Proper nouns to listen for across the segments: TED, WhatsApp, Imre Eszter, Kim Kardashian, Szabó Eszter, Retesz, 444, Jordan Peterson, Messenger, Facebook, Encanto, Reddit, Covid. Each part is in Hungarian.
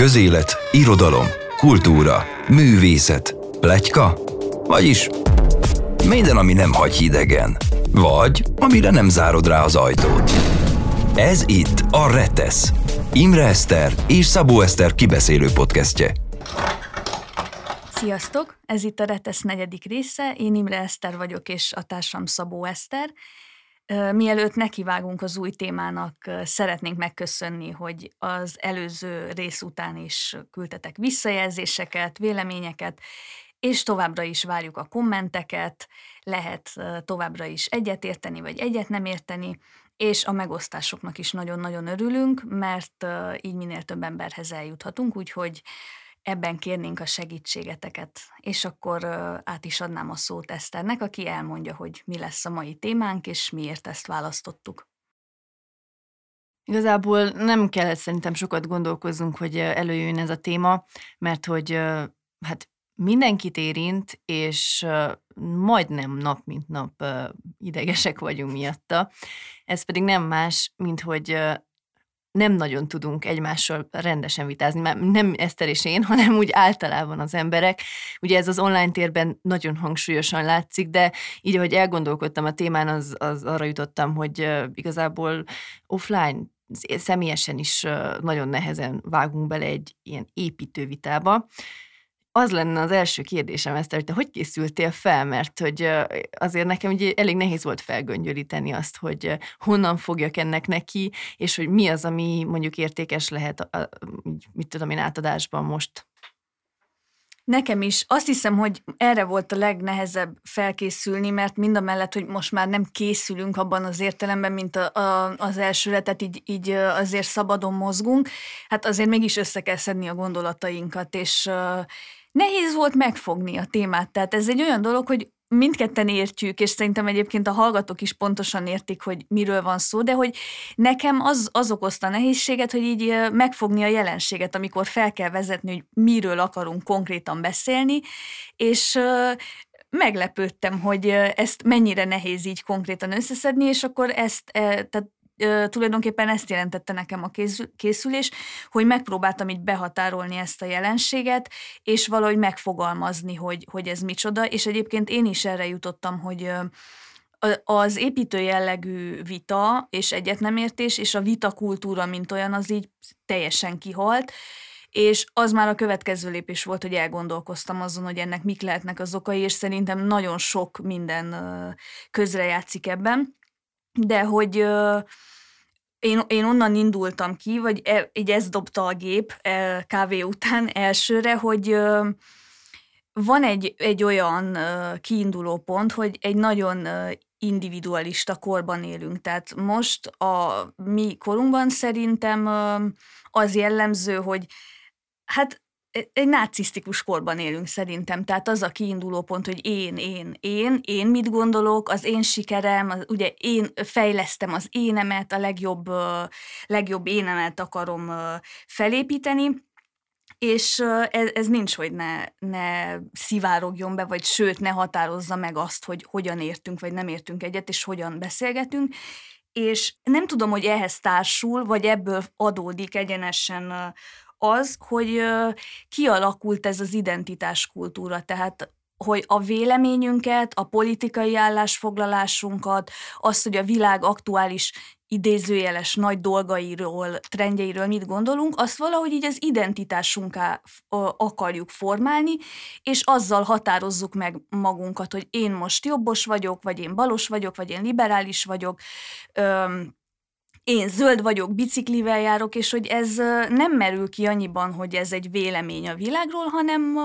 közélet, irodalom, kultúra, művészet, pletyka, vagyis minden, ami nem hagy hidegen, vagy amire nem zárod rá az ajtót. Ez itt a Retesz, Imre Eszter és Szabó Eszter kibeszélő podcastje. Sziasztok! Ez itt a Retesz negyedik része, én Imre Eszter vagyok és a társam Szabó Eszter. Mielőtt nekivágunk az új témának, szeretnénk megköszönni, hogy az előző rész után is küldtetek visszajelzéseket, véleményeket, és továbbra is várjuk a kommenteket, lehet továbbra is egyet érteni, vagy egyet nem érteni, és a megosztásoknak is nagyon-nagyon örülünk, mert így minél több emberhez eljuthatunk, úgyhogy ebben kérnénk a segítségeteket. És akkor át is adnám a szót Eszternek, aki elmondja, hogy mi lesz a mai témánk, és miért ezt választottuk. Igazából nem kellett szerintem sokat gondolkozzunk, hogy előjön ez a téma, mert hogy mindenkit érint, és majdnem nap mint nap idegesek vagyunk miatta. Ez pedig nem más, mint hogy nem nagyon tudunk egymással rendesen vitázni, már nem Eszter és én, hanem úgy általában az emberek. Ugye ez az online térben nagyon hangsúlyosan látszik, de így, ahogy elgondolkodtam a témán, az arra jutottam, hogy igazából offline, személyesen is nagyon nehezen vágunk bele egy ilyen építő vitába. Az lenne az első kérdésem, Eszter, hogy te hogy készültél fel, mert hogy azért nekem ugye elég nehéz volt felgöngyölíteni azt, hogy honnan fogjak ennek neki, és hogy mi az, ami mondjuk értékes lehet, átadásban most. Nekem is. Azt hiszem, hogy erre volt a legnehezebb felkészülni, mert mind a mellett, hogy most már nem készülünk abban az értelemben, mint az elsőre, tehát így azért szabadon mozgunk, azért mégis össze kell szedni a gondolatainkat, és nehéz volt megfogni a témát, tehát ez egy olyan dolog, hogy mindketten értjük, és szerintem egyébként a hallgatók is pontosan értik, hogy miről van szó, de hogy nekem az okozta a nehézséget, hogy így megfogni a jelenséget, amikor fel kell vezetni, hogy miről akarunk konkrétan beszélni, és meglepődtem, hogy ezt mennyire nehéz így konkrétan összeszedni, és akkor tulajdonképpen ezt jelentette nekem a készülés, hogy megpróbáltam így behatárolni ezt a jelenséget, és valahogy megfogalmazni, hogy ez micsoda, és egyébként én is erre jutottam, hogy az építő jellegű vita és egyetnemértés, és a vitakultúra, mint olyan, az így teljesen kihalt, és az már a következő lépés volt, hogy elgondolkoztam azon, hogy ennek mik lehetnek az okai, és szerintem nagyon sok minden közrejátszik ebben. De hogy én onnan indultam ki, vagy így ezt dobta a gép kávé után elsőre, hogy van egy olyan kiinduló pont, hogy egy nagyon individualista korban élünk. Tehát most a mi korunkban szerintem az jellemző, hogy egy narcisztikus korban élünk szerintem, tehát az a kiinduló pont, hogy én mit gondolok, az én sikerem, ugye én fejlesztem az énemet, a legjobb énemet akarom felépíteni, és ez nincs, hogy ne szivárogjon be, vagy sőt, ne határozza meg azt, hogy hogyan értünk, vagy nem értünk egyet, és hogyan beszélgetünk, és nem tudom, hogy ehhez társul, vagy ebből adódik egyenesen az, hogy kialakult ez az identitáskultúra, tehát hogy a véleményünket, a politikai állásfoglalásunkat, azt, hogy a világ aktuális idézőjeles nagy dolgairól, trendjeiről mit gondolunk, azt valahogy így az identitásunká akarjuk formálni, és azzal határozzuk meg magunkat, hogy én most jobbos vagyok, vagy én balos vagyok, vagy én liberális vagyok, én zöld vagyok, biciklivel járok, és hogy ez nem merül ki annyiban, hogy ez egy vélemény a világról, hanem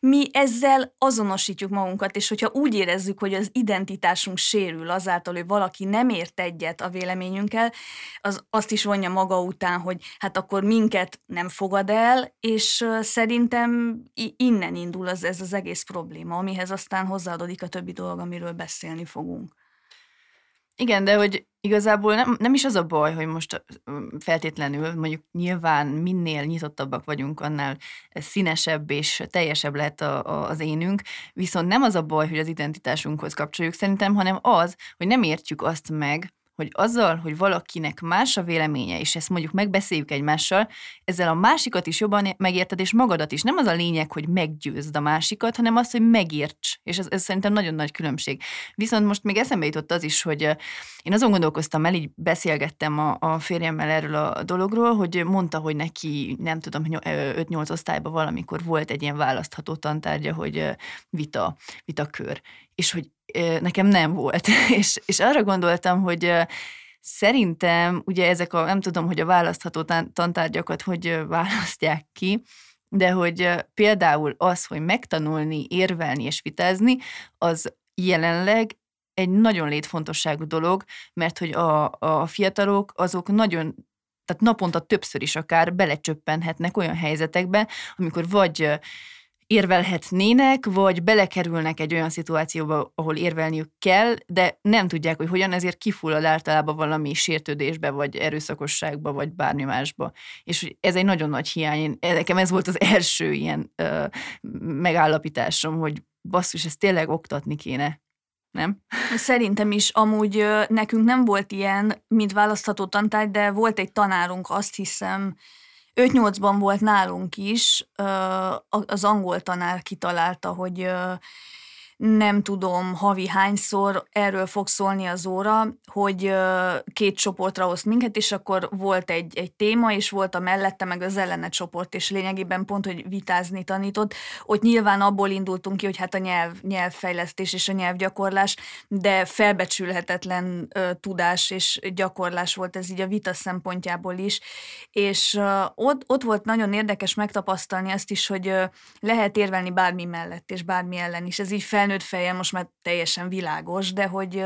mi ezzel azonosítjuk magunkat, és hogyha úgy érezzük, hogy az identitásunk sérül azáltal, hogy valaki nem ért egyet a véleményünkkel, az azt is vonja maga után, hogy akkor minket nem fogad el, és szerintem innen indul ez az egész probléma, amihez aztán hozzáadódik a többi dolog, amiről beszélni fogunk. Igen, de hogy igazából nem is az a baj, hogy most feltétlenül, mondjuk nyilván minél nyitottabbak vagyunk, annál színesebb és teljesebb lehet az énünk, viszont nem az a baj, hogy az identitásunkhoz kapcsoljuk szerintem, hanem az, hogy nem értjük azt meg, hogy azzal, hogy valakinek más a véleménye, és ezt mondjuk megbeszéljük egymással, ezzel a másikat is jobban megérted, és magadat is. Nem az a lényeg, hogy meggyőzd a másikat, hanem az, hogy megérts. És ez szerintem nagyon nagy különbség. Viszont most még eszembe jutott az is, hogy én azon gondolkoztam el, így beszélgettem a férjemmel erről a dologról, hogy mondta, hogy neki, nem tudom, 5-8 osztályban valamikor volt egy ilyen választható tantárgya, hogy vitakör. És hogy nekem nem volt. És arra gondoltam, hogy szerintem, ugye ezek a, nem tudom, hogy a választható tantárgyakat hogy választják ki, de hogy például az, hogy megtanulni, érvelni és vitázni, az jelenleg egy nagyon létfontosságú dolog, mert hogy a fiatalok azok nagyon, tehát naponta többször is akár belecsöppenhetnek olyan helyzetekbe, amikor vagy érvelhetnének, vagy belekerülnek egy olyan szituációba, ahol érvelniük kell, de nem tudják, hogy hogyan, ezért kifullad általában valami sértődésbe, vagy erőszakosságba, vagy bármi másba. És ez egy nagyon nagy hiány. Nekem ez volt az első ilyen megállapításom, hogy basszus, ezt tényleg oktatni kéne. Nem? Szerintem is amúgy nekünk nem volt ilyen, mint választható tantárgy, de volt egy tanárunk, azt hiszem, 5-8-ban volt nálunk is, az angol tanár kitalálta, hogy nem tudom havi hányszor, erről fog szólni az óra, hogy 2 csoportra oszt minket, és akkor volt egy téma, és volt a mellette, meg az ellene csoport, és lényegében pont, hogy vitázni tanított. Ott nyilván abból indultunk ki, hogy hát a nyelvfejlesztés és a nyelvgyakorlás, de felbecsülhetetlen tudás és gyakorlás volt ez így a vita szempontjából is. És ott volt nagyon érdekes megtapasztalni azt is, hogy lehet érvelni bármi mellett és bármi ellen is. Ez így felnőtt fejjel most már teljesen világos, de hogy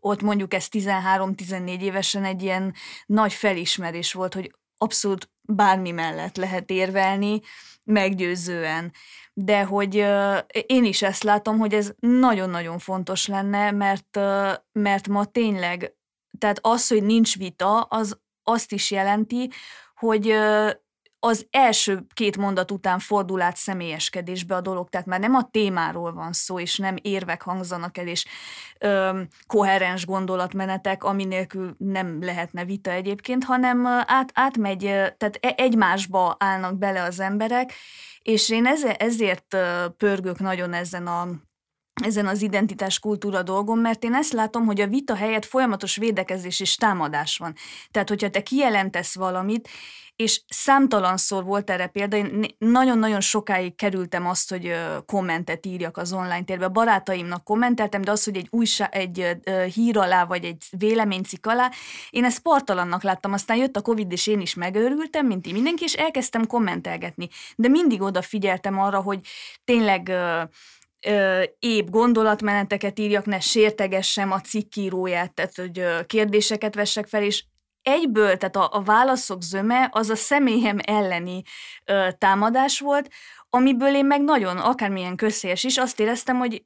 ott mondjuk ez 13-14 évesen egy ilyen nagy felismerés volt, hogy abszolút bármi mellett lehet érvelni, meggyőzően. De hogy én is ezt látom, hogy ez nagyon-nagyon fontos lenne, mert ma tényleg, tehát az, hogy nincs vita, az azt is jelenti, hogy az első 2 mondat után fordul át személyeskedésbe a dolog, tehát már nem a témáról van szó, és nem érvek hangzanak el, és koherens gondolatmenetek, ami nélkül nem lehetne vita egyébként, hanem átmegy, tehát egymásba állnak bele az emberek, és én ezért pörgök nagyon ezen az identitáskultúra dolgon, mert én ezt látom, hogy a vita helyett folyamatos védekezés és támadás van. Tehát, hogyha te kijelentesz valamit, és számtalanszor volt erre példa, én nagyon-nagyon sokáig kerültem azt, hogy kommentet írjak az online térbe. Barátaimnak kommenteltem, de az, hogy egy hír alá, vagy egy véleménycikk alá, én ezt partalannak láttam. Aztán jött a Covid, és én is megőrültem, mint így mindenki, és elkezdtem kommentelgetni. De mindig odafigyeltem arra, hogy tényleg épp gondolatmeneteket írjak, ne sértegessem a cikkíróját, tehát hogy kérdéseket vessek fel, és egyből, tehát a válaszok zöme az a személyem elleni támadás volt, amiből én meg nagyon, akármilyen közszélyes is, azt éreztem, hogy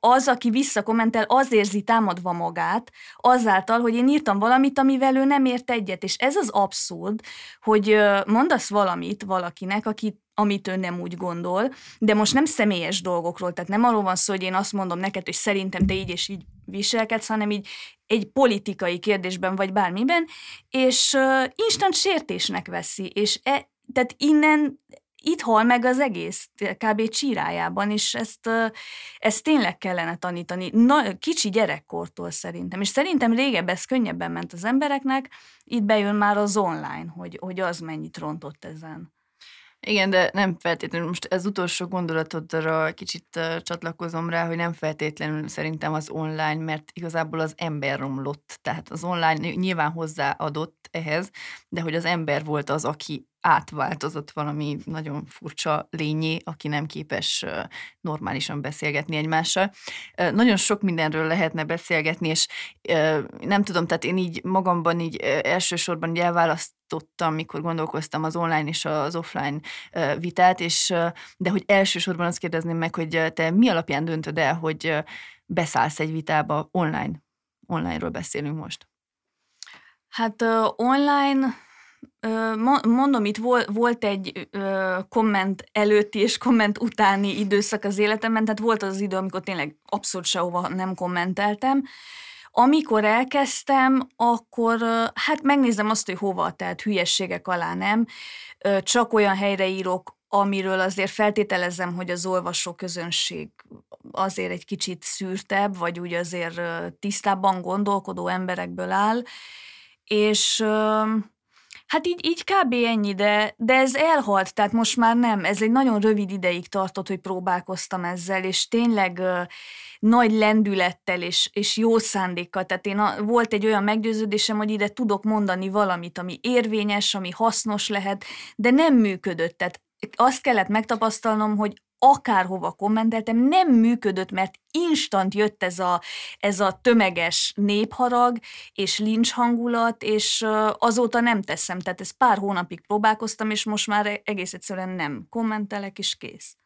az, aki visszakommentel, az érzi támadva magát, azáltal, hogy én írtam valamit, amivel ő nem ért egyet. És ez az abszurd, hogy mondasz valamit valakinek, amit ő nem úgy gondol, de most nem személyes dolgokról, tehát nem arról van szó, hogy én azt mondom neked, hogy szerintem te így és így viselkedsz, hanem így egy politikai kérdésben vagy bármiben, és instant sértésnek veszi, és tehát innen itt hal meg az egész, kb. Csírájában, és ezt tényleg kellene tanítani. Kicsi gyerekkortól szerintem, és szerintem régebb ez könnyebben ment az embereknek, itt bejön már az online, hogy az mennyit rontott ezen. Igen, de nem feltétlenül, most az utolsó gondolatodra kicsit csatlakozom rá, hogy nem feltétlenül szerintem az online, mert igazából az ember romlott, tehát az online nyilván hozzáadott ehhez, de hogy az ember volt az, aki átváltozott valami nagyon furcsa lényé, aki nem képes normálisan beszélgetni egymással. Nagyon sok mindenről lehetne beszélgetni, és nem tudom, tehát én így magamban így elsősorban így elválasztottam, mikor gondolkoztam az online és az offline vitát, de hogy elsősorban azt kérdezném meg, hogy te mi alapján döntöd el, hogy beszállsz egy vitába online? Online-ról beszélünk most. Hát online... Mondom, itt volt egy komment előtti és komment utáni időszak az életemben, tehát volt az idő, amikor tényleg abszolút sehova nem kommenteltem. Amikor elkezdtem, akkor hát megnézem azt, hogy hova, tehát hülyességek alá nem. Csak olyan helyre írok, amiről azért feltételezem, hogy az olvasóközönség azért egy kicsit szűrtebb, vagy úgy azért tisztábban gondolkodó emberekből áll, és... Hát így kb. Ennyi, de ez elhalt, tehát most már nem. Ez egy nagyon rövid ideig tartott, hogy próbálkoztam ezzel, és tényleg nagy lendülettel és jó szándékkal. Tehát volt egy olyan meggyőződésem, hogy ide tudok mondani valamit, ami érvényes, ami hasznos lehet, de nem működött. Tehát azt kellett megtapasztalnom, hogy akárhova kommenteltem, nem működött, mert instant jött ez a tömeges népharag és lincs hangulat, és azóta nem teszem. Tehát ezt pár hónapig próbálkoztam, és most már egész egyszerűen nem kommentelek, és kész.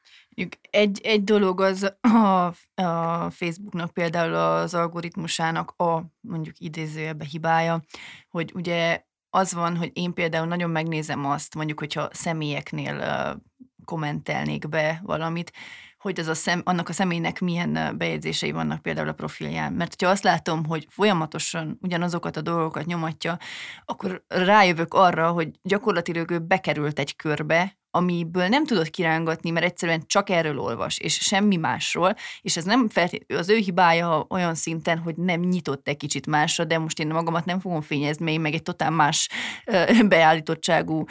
Egy dolog az a Facebooknak például az algoritmusának a mondjuk idézőjelbe hibája, hogy ugye az van, hogy én például nagyon megnézem azt, mondjuk, hogyha személyeknél kommentelnék be valamit, hogy annak a személynek milyen bejegyzései vannak például a profilján. Mert ha azt látom, hogy folyamatosan ugyanazokat a dolgokat nyomatja, akkor rájövök arra, hogy gyakorlatilag ő bekerült egy körbe, amiből nem tudod kirángatni, mert egyszerűen csak erről olvas, és semmi másról, és ez nem az ő hibája olyan szinten, hogy nem nyitott egy kicsit másra, de most én magamat nem fogom fényezni, mert én meg egy totál más beállítottságú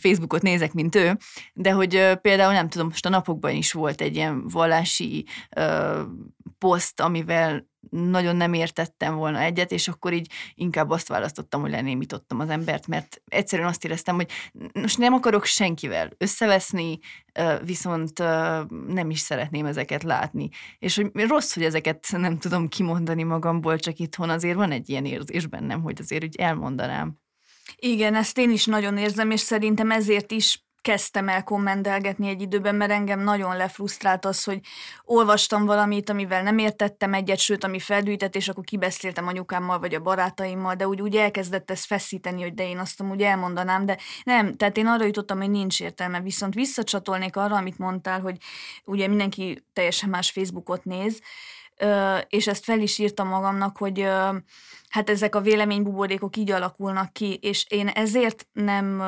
Facebookot nézek, mint ő, de hogy például nem tudom, most a napokban is volt egy ilyen vallási poszt, amivel nagyon nem értettem volna egyet, és akkor így inkább azt választottam, hogy lenémítottam az embert, mert egyszerűen azt éreztem, hogy most nem akarok senkivel összeveszni, viszont nem is szeretném ezeket látni. És hogy rossz, hogy ezeket nem tudom kimondani magamból, csak itthon azért van egy ilyen érzés bennem, hogy azért úgy elmondanám. Igen, ezt én is nagyon érzem, és szerintem ezért is kezdtem el kommentelgetni egy időben, mert engem nagyon lefrusztrált az, hogy olvastam valamit, amivel nem értettem egyet, sőt, ami feldűjtett, és akkor kibeszéltem anyukámmal, vagy a barátaimmal, de úgy elkezdett ez feszíteni, hogy de én azt amúgy elmondanám, de nem, tehát én arra jutottam, hogy nincs értelme. Viszont visszacsatolnék arra, amit mondtál, hogy ugye mindenki teljesen más Facebookot néz, és ezt fel is írtam magamnak, hogy hát ezek a véleménybuborékok így alakulnak ki, és én ezért nem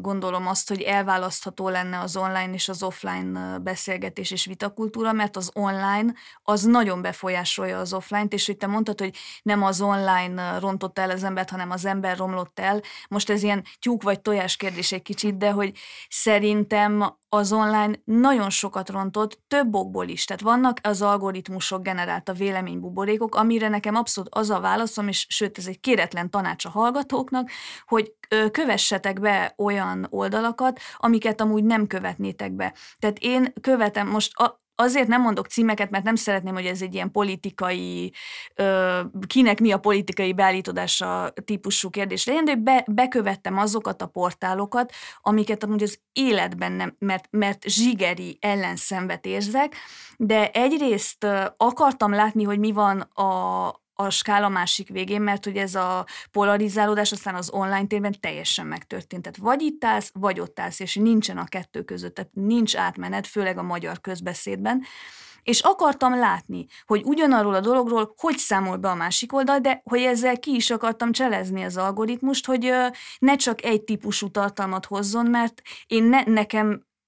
gondolom azt, hogy elválasztható lenne az online és az offline beszélgetés és vitakultúra, mert az online az nagyon befolyásolja az offline-t, és hogy te mondtad, hogy nem az online rontott el az embert, hanem az ember romlott el. Most ez ilyen tyúk vagy tojás kérdés egy kicsit, de hogy szerintem az online nagyon sokat rontott, több okból is. Tehát vannak az algoritmusok generált a véleménybuborékok, amire nekem abszolút az a válaszom, és sőt, ez egy kéretlen tanács a hallgatóknak, hogy kövessetek be olyan oldalakat, amiket amúgy nem követnétek be. Tehát én követem most... Azért nem mondok címeket, mert nem szeretném, hogy ez egy ilyen politikai, kinek mi a politikai beállítódása típusú kérdés legyen, de bekövettem azokat a portálokat, amiket amúgy az életben nem, mert zsigeri ellenszenvet érzek, de egyrészt akartam látni, hogy mi van a skála másik végén, mert hogy ez a polarizálódás aztán az online térben teljesen megtörtént. Tehát vagy itt állsz, vagy ott állsz, és nincsen a kettő között, tehát nincs átmenet, főleg a magyar közbeszédben. És akartam látni, hogy ugyanarról a dologról hogy számol be a másik oldal, de hogy ezzel ki is akartam cselezni az algoritmust, hogy ne csak egy típusú tartalmat hozzon, mert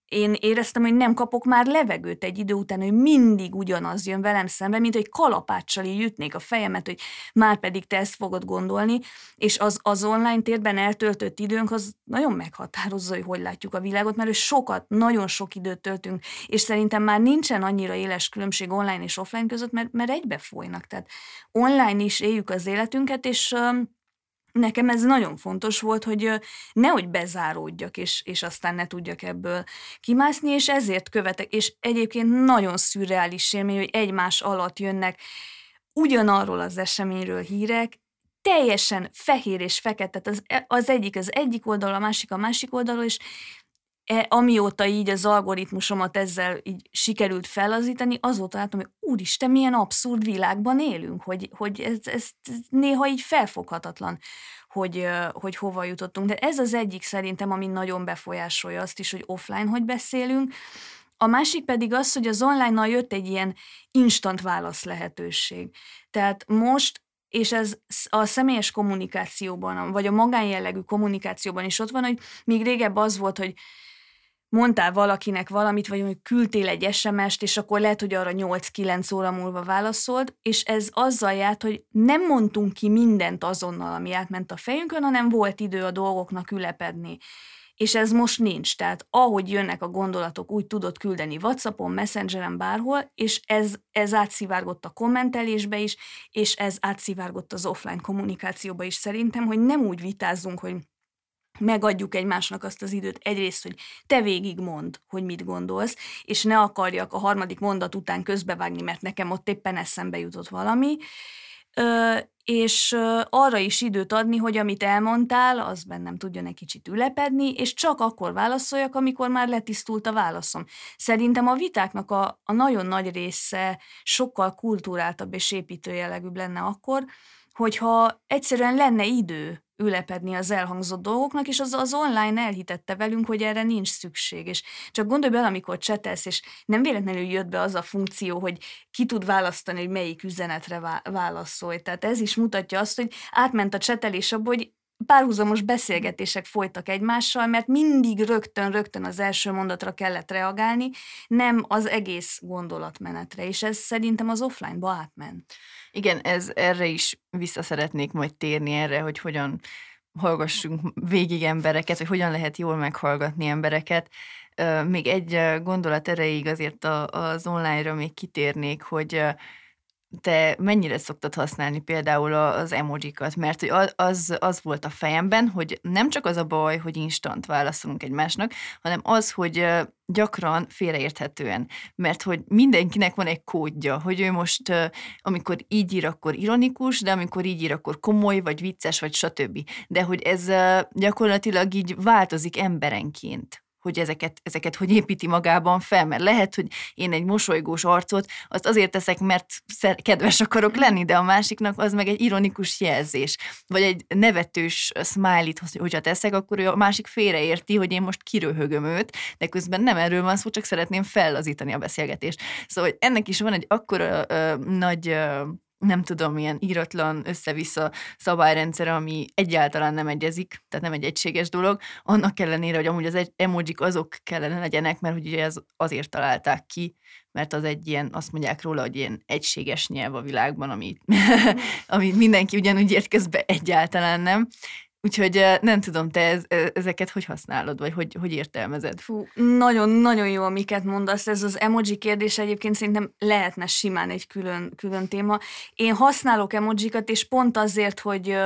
én éreztem, hogy nem kapok már levegőt egy idő után, hogy mindig ugyanaz jön velem szembe, mint hogy kalapáccsal így ütnék a fejemet, hogy már pedig te ezt fogod gondolni, és az online térben eltöltött időnk az nagyon meghatározza, hogy látjuk a világot, mert sokat, nagyon sok időt töltünk, és szerintem már nincsen annyira éles különbség online és offline között, mert egybefolynak. Tehát online is éljük az életünket, és... Nekem ez nagyon fontos volt, hogy nehogy bezáródjak, és aztán ne tudjak ebből kimászni, és ezért követek, és egyébként nagyon szürreális élmény, hogy egymás alatt jönnek ugyanarról az eseményről hírek, teljesen fehér és fekete, az egyik oldal, a másik oldal, és amióta így az algoritmusomat ezzel így sikerült fellazítani, azóta látom, hogy úristen, milyen abszurd világban élünk, hogy ez néha így felfoghatatlan, hogy hova jutottunk. De ez az egyik szerintem, ami nagyon befolyásolja azt is, hogy offline hogy beszélünk. A másik pedig az, hogy az online-nal jött egy ilyen instant válasz lehetőség. Tehát most és ez a személyes kommunikációban, vagy a magánjellegű kommunikációban is ott van, hogy még régebb az volt, hogy mondtál valakinek valamit, vagy hogy küldtél egy SMS-t, és akkor lehet, hogy arra 8-9 óra múlva válaszolt, és ez azzal járt, hogy nem mondtunk ki mindent azonnal, ami átment a fejünkön, hanem volt idő a dolgoknak ülepedni. És ez most nincs, tehát ahogy jönnek a gondolatok, úgy tudod küldeni WhatsAppon, Messengeren, bárhol, és ez átszivárgott a kommentelésbe is, és ez átszivárgott az offline kommunikációba is szerintem, hogy nem úgy vitázzunk, hogy megadjuk egymásnak azt az időt egyrészt, hogy te végig mondd, hogy mit gondolsz, és ne akarjak a harmadik mondat után közbevágni, mert nekem ott éppen eszembe jutott valami, és arra is időt adni, hogy amit elmondtál, az bennem tudjon egy kicsit ülepedni, és csak akkor válaszoljak, amikor már letisztult a válaszom. Szerintem a vitáknak a nagyon nagy része sokkal kulturáltabb és építőjellegűbb lenne akkor, hogyha egyszerűen lenne idő ülepedni az elhangzott dolgoknak, és az online elhitette velünk, hogy erre nincs szükség. És csak gondolj bele, amikor csetelsz, és nem véletlenül jött be az a funkció, hogy ki tud választani, hogy melyik üzenetre válaszolj. Tehát ez is mutatja azt, hogy átment a csetelés abba, hogy párhuzamos beszélgetések folytak egymással, mert mindig rögtön az első mondatra kellett reagálni, nem az egész gondolatmenetre, és ez szerintem az offline-ba átment. Igen, erre is vissza szeretnék majd térni erre, hogy hogyan hallgassunk végig embereket, vagy hogyan lehet jól meghallgatni embereket. Még egy gondolat erejéig azért az online-ra még kitérnék, hogy te mennyire szoktad használni például az emojikat? Mert hogy az volt a fejemben, hogy nem csak az a baj, hogy instant válaszolunk egymásnak, hanem az, hogy gyakran félreérthetően. Mert hogy mindenkinek van egy kódja, hogy ő most, amikor így ír, akkor ironikus, de amikor így ír, akkor komoly, vagy vicces, vagy stb. De hogy ez gyakorlatilag így változik emberenként, hogy ezeket hogy építi magában fel, mert lehet, hogy én egy mosolygós arcot azt azért teszek, mert kedves akarok lenni, de a másiknak az meg egy ironikus jelzés, vagy egy nevetős smiley-t, hogyha teszek, akkor a másik félreérti, hogy én most kiröhögöm őt, de közben nem erről van szó, csak szeretném fellazítani a beszélgetést. Szóval ennek is van egy akkora nagy... nem tudom, ilyen íratlan össze-vissza szabályrendszer, ami egyáltalán nem egyezik, tehát nem egy egységes dolog, annak ellenére, hogy amúgy az emojik azok kellene legyenek, mert ugye azért találták ki, mert az egy ilyen, azt mondják róla, hogy ilyen egységes nyelv a világban, ami mindenki ugyanúgy ért, közben egyáltalán nem. Úgyhogy nem tudom, te ezeket hogy használod, vagy hogy értelmezed? Fú, nagyon-nagyon jó, amiket mondasz. Ez az emoji kérdés egyébként szerintem lehetne simán egy külön téma. Én használok emojikat, és pont azért, hogy...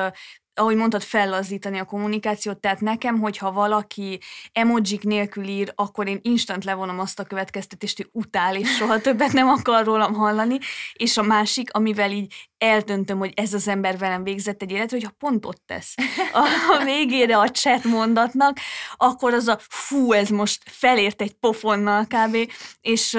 ahogy mondtad, fellazítani a kommunikációt, tehát nekem, hogyha valaki emojik nélkül ír, akkor én instant levonom azt a következtetést, hogy utál, és soha többet nem akar rólam hallani, és a másik, amivel így eldöntöm, hogy ez az ember velem végzett egy életet, hogyha pontot tesz a végére a chat mondatnak, akkor az a fú, ez most felért egy pofonnal kb. És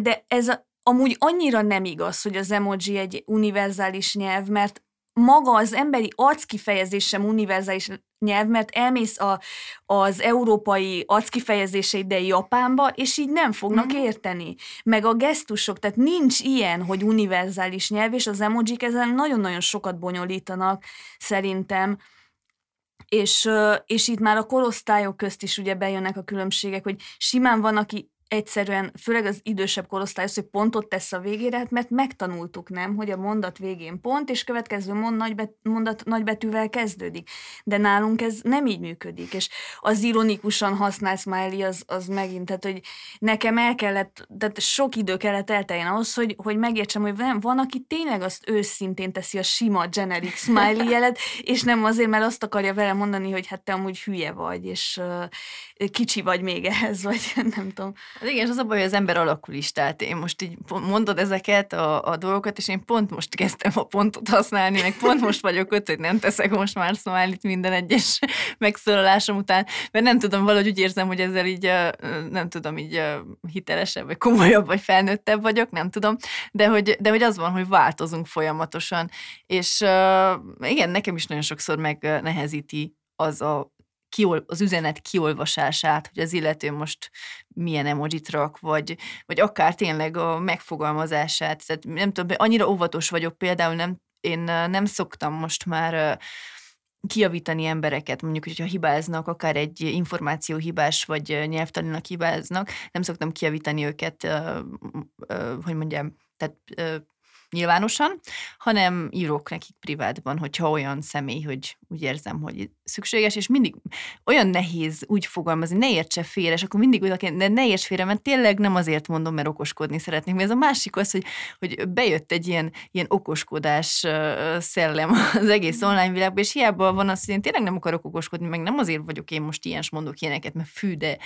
de ez amúgy annyira nem igaz, hogy az emoji egy univerzális nyelv, mert maga az emberi arckifejezés sem univerzális nyelv, mert elmész az európai arckifejezése ide Japánba, és így nem fognak érteni. Meg a gesztusok, tehát nincs ilyen, hogy univerzális nyelv, és az emojik ezen nagyon-nagyon sokat bonyolítanak szerintem. És itt már a korosztályok közt is ugye bejönnek a különbségek, hogy simán van, aki egyszerűen, főleg az idősebb korosztály az, hogy pontot tesz a végére, hát mert megtanultuk, nem, hogy a mondat végén pont, és következő mondat nagybetűvel kezdődik. De nálunk ez nem így működik, és az ironikusan használt smiley az megint, tehát, hogy nekem tehát sok idő kellett elteljen ahhoz, hogy megértsem, hogy nem, van, aki tényleg azt őszintén teszi a sima generic smiley jelet, és nem azért, mert azt akarja vele mondani, hogy hát te amúgy hülye vagy, és kicsi vagy még ehhez, vagy nem tudom. Hát igen, és az a baj, hogy az ember alakul is, tehát én most így mondod ezeket a dolgokat, és én pont most kezdtem a pontot használni, meg pont most vagyok ott, hogy nem teszek most már smiley-t minden egyes megszólalásom után, mert nem tudom, valahogy úgy érzem, hogy ezzel így, nem tudom, így hitelesebb, vagy komolyabb, vagy felnőttebb vagyok, nem tudom, de hogy az van, hogy változunk folyamatosan, és igen, nekem is nagyon sokszor megnehezíti az üzenet kiolvasását, hogy az illető most milyen emojit rak, vagy akár tényleg a megfogalmazását. Tehát nem tudom, annyira óvatos vagyok például, nem én nem szoktam most már kijavítani embereket, mondjuk, hogyha hibáznak, akár egy információhibás, vagy nyelvtanilag hibáznak, nem szoktam kijavítani őket, hogy mondjam, tehát nyilvánosan, hanem írok nekik privátban, hogyha olyan személy, hogy úgy érzem, hogy szükséges, és mindig olyan nehéz úgy fogalmazni, ne értse félre, és akkor mindig odaként, de ne érts félre, mert tényleg nem azért mondom, mert okoskodni szeretnék. Mert ez a másik az, hogy bejött egy ilyen okoskodás szellem az egész online világban, és hiába van az, hogy én tényleg nem akarok okoskodni, meg nem azért vagyok én most ilyen, és mondok ilyeneket, mert fű, de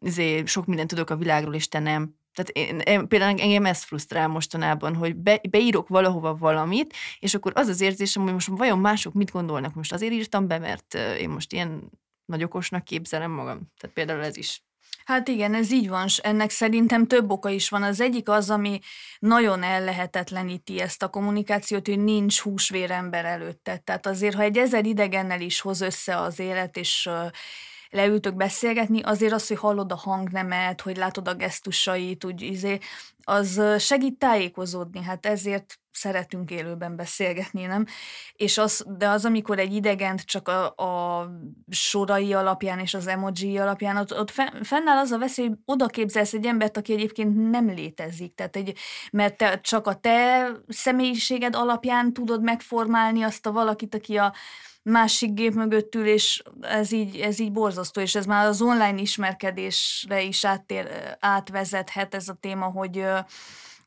azért sok mindent tudok a világról, és te nem. Tehát én például engem ez frusztrál mostanában, hogy beírok valahova valamit, és akkor az az érzésem, hogy most vajon mások mit gondolnak. Most azért írtam be, mert én most ilyen nagyokosnak képzelem magam. Tehát például ez is. Hát igen, ez így van, ennek szerintem több oka is van. Az egyik az, ami nagyon ellehetetleníti ezt a kommunikációt, hogy nincs húsvér ember előtte. Tehát azért, ha egy 1000 idegennel is hoz össze az élet, és leültök beszélgetni, azért az, hogy hallod a hangnemet, hogy látod a gesztusait, úgy az segít tájékozódni, hát ezért szeretünk élőben beszélgetni, nem? És az, amikor egy idegent csak a sorai alapján és az emoji alapján, ott fennáll az a veszély, hogy oda képzelsz egy embert, aki egyébként nem létezik, tehát mert csak a te személyiséged alapján tudod megformálni azt a valakit, aki a másik gép mögött ül, és ez így borzasztó, és ez már az online ismerkedésre is átvezethet ez a téma, hogy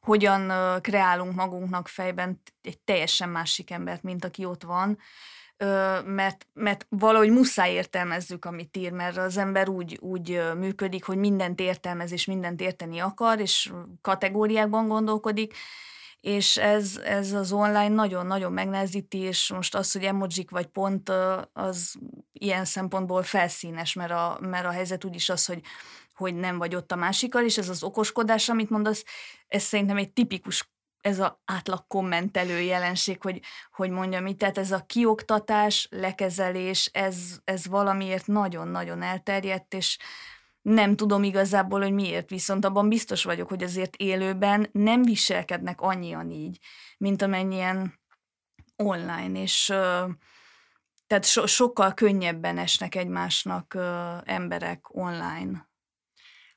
hogyan kreálunk magunknak fejben egy teljesen másik embert, mint aki ott van, mert valahogy muszáj értelmezzük, amit ír, mert az ember úgy működik, hogy mindent értelmez, és mindent érteni akar, és kategóriákban gondolkodik, és ez az online nagyon-nagyon megnehezíti, és most az, hogy emojik vagy pont, az ilyen szempontból felszínes, mert a helyzet úgyis az, hogy nem vagy ott a másikkal, és ez az okoskodás, amit mondasz, ez szerintem egy tipikus, ez az átlag kommentelő jelenség, hogy mondjam itt, tehát ez a kioktatás, lekezelés, ez valamiért nagyon-nagyon elterjedt, és nem tudom igazából, hogy miért, viszont abban biztos vagyok, hogy azért élőben nem viselkednek annyian így, mint amennyien online, és tehát sokkal könnyebben esnek egymásnak emberek online.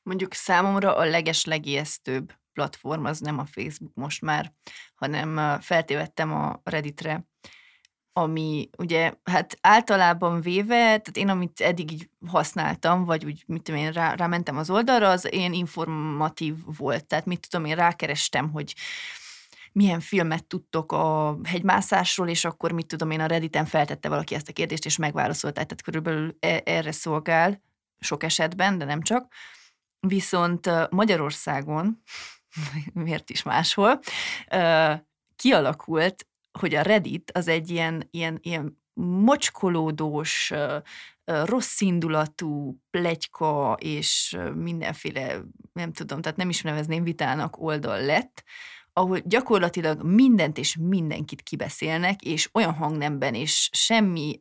Mondjuk számomra a legeslegijesztőbb platform az nem a Facebook most már, hanem feltévedtem a Redditre, ami ugye, hát általában véve, tehát én amit eddig így használtam, vagy úgy, mit tudom én, rámentem az oldalra, az ilyen informatív volt, tehát mit tudom én, rákerestem, hogy milyen filmet tudtok a hegymászásról, és akkor mit tudom én, a Redditen feltette valaki ezt a kérdést, és megválaszolták, tehát körülbelül erre szolgál sok esetben, de nem csak. Viszont Magyarországon, miért is máshol, kialakult, hogy a Reddit az egy ilyen mocskolódós, rosszindulatú pletyka és mindenféle, nem tudom, tehát nem is nevezném vitának oldal lett, ahol gyakorlatilag mindent és mindenkit kibeszélnek, és olyan hangnemben, és semmi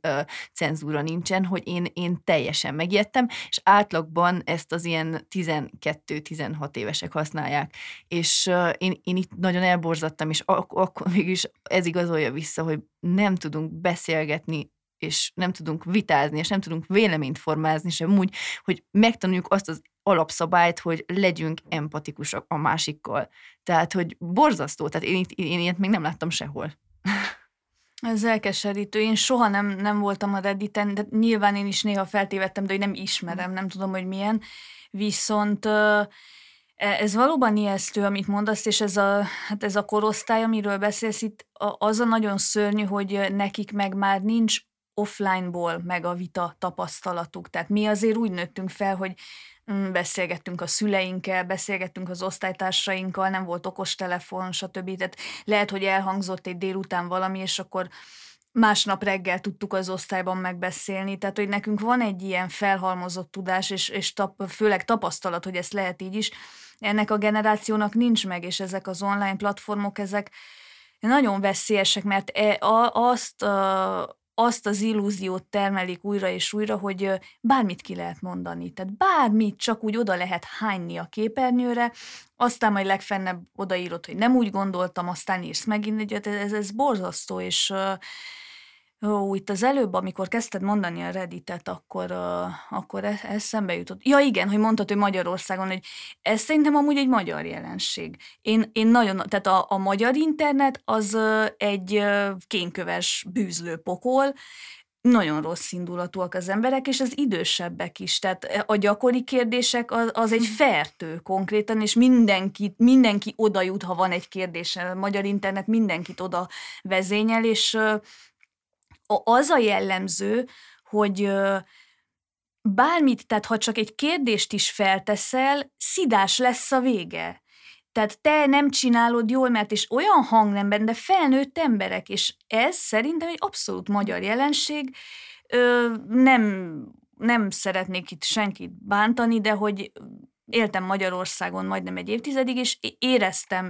cenzúra nincsen, hogy én teljesen megijedtem, és átlagban ezt az ilyen 12-16 évesek használják. És én itt nagyon elborzadtam, és akkor mégis ez igazolja vissza, hogy nem tudunk beszélgetni, és nem tudunk vitázni, és nem tudunk véleményt formázni, sem úgy, hogy megtanuljuk azt az alapszabályt, hogy legyünk empatikusak a másikkal. Tehát, hogy borzasztó. Tehát én ilyet még nem láttam sehol. Ez elkeserítő. Én soha nem voltam a Redditen, de nyilván én is néha feltévedtem, de hogy nem ismerem, nem tudom, hogy milyen. Viszont ez valóban ijesztő, amit mondasz, és ez a korosztály, amiről beszélsz itt, az a nagyon szörnyű, hogy nekik meg már nincs offline-ból meg a vita tapasztalatuk. Tehát mi azért úgy nőttünk fel, hogy beszélgettünk a szüleinkkel, beszélgettünk az osztálytársainkkal, nem volt okostelefon, stb. Tehát lehet, hogy elhangzott egy délután valami, és akkor másnap reggel tudtuk az osztályban megbeszélni. Tehát, hogy nekünk van egy ilyen felhalmozott tudás, és főleg tapasztalat, hogy ezt lehet így is. Ennek a generációnak nincs meg, és ezek az online platformok, ezek nagyon veszélyesek, mert azt azt az illúziót termelik újra és újra, hogy bármit ki lehet mondani. Tehát bármit csak úgy oda lehet hányni a képernyőre, aztán majd legfennebb odaírod, hogy nem úgy gondoltam, aztán írsz megint egyet, ez borzasztó, és itt az előbb, amikor kezdted mondani a Redditet, akkor ez szembe jutott. Ja igen, hogy mondtad, hogy Magyarországon, hogy ez szerintem amúgy egy magyar jelenség. Én nagyon, tehát a magyar internet az egy kénköves bűzlőpokol, nagyon rossz indulatúak az emberek, és az idősebbek is. Tehát a gyakori kérdések az egy fertő konkrétan, és mindenki oda jut, ha van egy kérdése. A magyar internet mindenkit oda vezényel, és az a jellemző, hogy bármit, tehát ha csak egy kérdést is felteszel, szidás lesz a vége. Tehát te nem csinálod jól, mert is olyan hangnemben, de felnőtt emberek, és ez szerintem egy abszolút magyar jelenség. Nem szeretnék itt senkit bántani, de hogy éltem Magyarországon majdnem egy évtizedig, és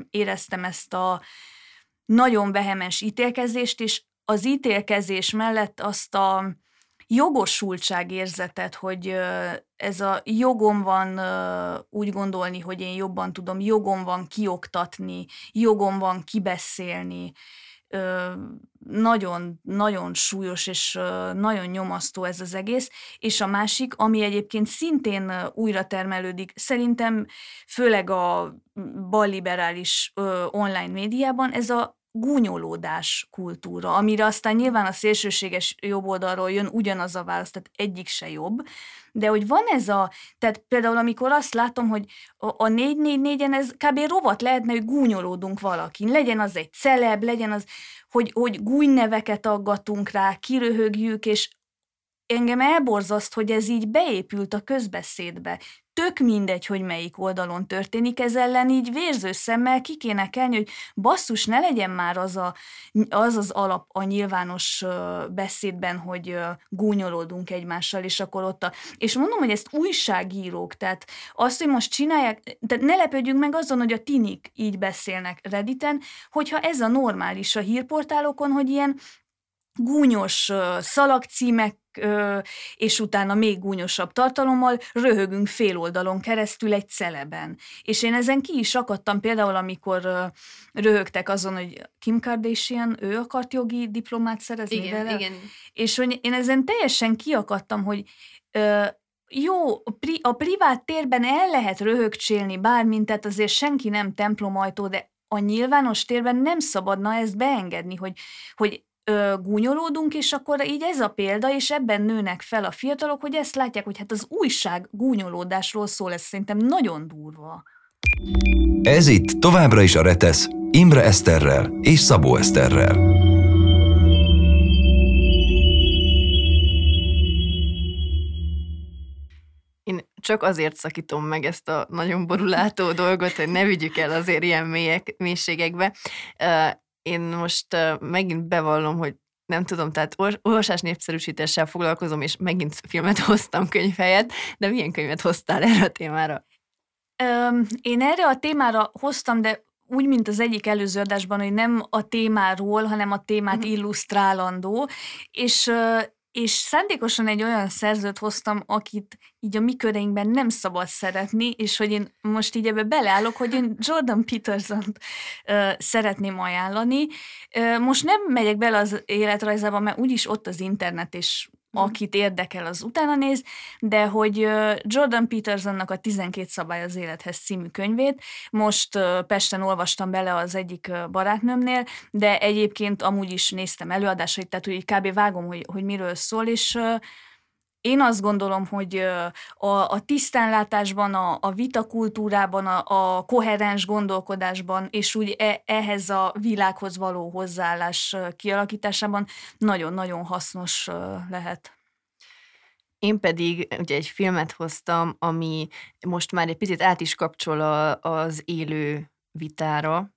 éreztem ezt a nagyon vehemens ítélkezést, és az ítélkezés mellett azt a jogosultságérzetet, hogy ez a jogom van úgy gondolni, hogy én jobban tudom, jogom van kioktatni, jogom van kibeszélni. Nagyon, nagyon súlyos és nagyon nyomasztó ez az egész, és a másik, ami egyébként szintén újra termelődik, szerintem főleg a balliberális online médiában, ez a gúnyolódás kultúra, amire aztán nyilván a szélsőséges jobb oldalról jön ugyanaz a válasz, tehát egyik se jobb, de hogy van ez a, tehát például amikor azt látom, hogy a 444-en ez kb. Rovat lehetne, hogy gúnyolódunk valakin, legyen az egy celeb, legyen az, hogy gúnyneveket aggatunk rá, kiröhögjük, és engem elborzaszt, hogy ez így beépült a közbeszédbe. Tök mindegy, hogy melyik oldalon történik, ez ellen így vérző szemmel ki kéne kelni, hogy basszus, ne legyen már az az alap a nyilvános beszédben, hogy gúnyolódunk egymással, és akkor és mondom, hogy ezt újságírók, tehát azt, hogy most csinálják, tehát ne lepődjünk meg azon, hogy a tinik így beszélnek Redditen, hogyha ez a normális a hírportálokon, hogy ilyen gúnyos szalagcímek, és utána még gúnyosabb tartalommal röhögünk fél oldalon keresztül egy celeben. És én ezen ki is akadtam például, amikor röhögtek azon, hogy Kim Kardashian, ő akart jogi diplomát szerezni, igen, vele. Igen. És hogy én ezen teljesen kiakadtam, hogy jó, a privát térben el lehet röhögcsélni bármint, tehát azért senki nem templomajtó, de a nyilvános térben nem szabadna ezt beengedni, hogy gúnyolódunk, és akkor így ez a példa, és ebben nőnek fel a fiatalok, hogy ezt látják, hogy hát az újság gúnyolódásról szól, ez szerintem nagyon durva. Ez itt továbbra is a Retesz Imre Eszterrel és Szabó Eszterrel. Csak azért szakítom meg ezt a nagyon borulátó dolgot, hogy ne vigyük el azért ilyen mélységekbe. Én most megint bevallom, hogy nem tudom, tehát olvasás népszerűsítéssel foglalkozom, és megint filmet hoztam könyv helyett, de milyen könyvet hoztál erre a témára? Én erre a témára hoztam, de úgy, mint az egyik előző adásban, hogy nem a témáról, hanem a témát illusztrálandó, és szándékosan egy olyan szerzőt hoztam, akit így a mi köreinkben nem szabad szeretni, és hogy én most így ebbe beleállok, hogy én Jordan Petersont szeretném ajánlani. Most nem megyek bele az életrajzába, mert úgyis ott az internet, és akit érdekel, az utána néz, de hogy Jordan Petersonnak a 12 szabály az élethez című könyvét, most Pesten olvastam bele az egyik barátnőmnél, de egyébként amúgy is néztem előadásait, tehát úgy kb. Vágom, hogy miről szól, és én azt gondolom, hogy a tisztánlátásban, a vitakultúrában, a koherens gondolkodásban, és úgy ehhez a világhoz való hozzáállás kialakításában nagyon-nagyon hasznos lehet. Én pedig ugye egy filmet hoztam, ami most már egy picit át is kapcsol az élő vitára,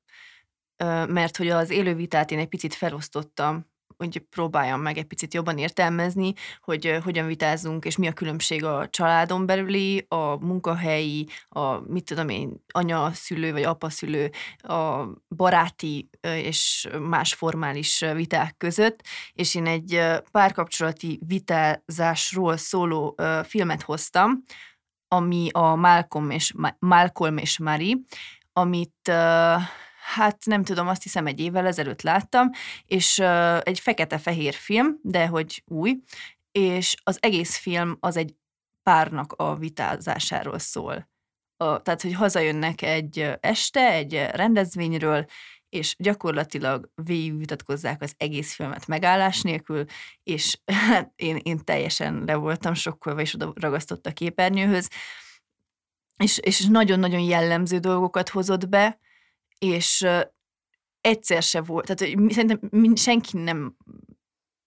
mert hogy az élő vitát én egy picit felosztottam hogy próbáljam meg egy picit jobban értelmezni, hogy hogyan vitázzunk, és mi a különbség a családon belüli, a munkahelyi, a mit tudom én, anyaszülő vagy apaszülő, a baráti és más formális viták között, és én egy párkapcsolati vitázásról szóló filmet hoztam, ami a Malcolm és Marie, amit hát nem tudom, azt hiszem egy évvel ezelőtt láttam, és egy fekete-fehér film, de hogy új, és az egész film az egy párnak a vitázásáról szól. Tehát, hogy hazajönnek egy este, egy rendezvényről, és gyakorlatilag végigvitatkozzák az egész filmet megállás nélkül, és hát én teljesen le voltam sokkolva, és oda ragasztott a képernyőhöz, és nagyon-nagyon jellemző dolgokat hozott be, és egyszer se volt, tehát szerintem senki nem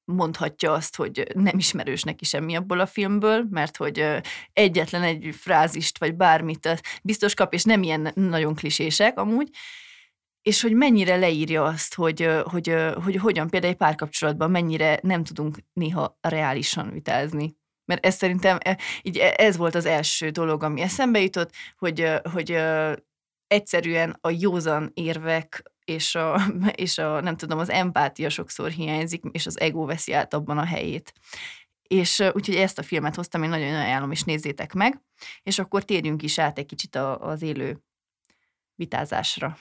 mondhatja azt, hogy nem ismerős neki semmi abból a filmből, mert hogy egyetlen egy frázist, vagy bármit biztos kap, és nem ilyen nagyon klisések amúgy, és hogy mennyire leírja azt, hogy hogyan például egy párkapcsolatban mennyire nem tudunk néha reálisan vitázni. Mert ez szerintem így ez volt az első dolog, ami eszembe jutott, hogy egyszerűen a józan érvek és a nem tudom, az empátia sokszor hiányzik, és az ego veszi át abban a helyét. És úgyhogy ezt a filmet hoztam, én nagyon ajánlom, és nézzétek meg, és akkor térjünk is át egy kicsit az élő vitázásra.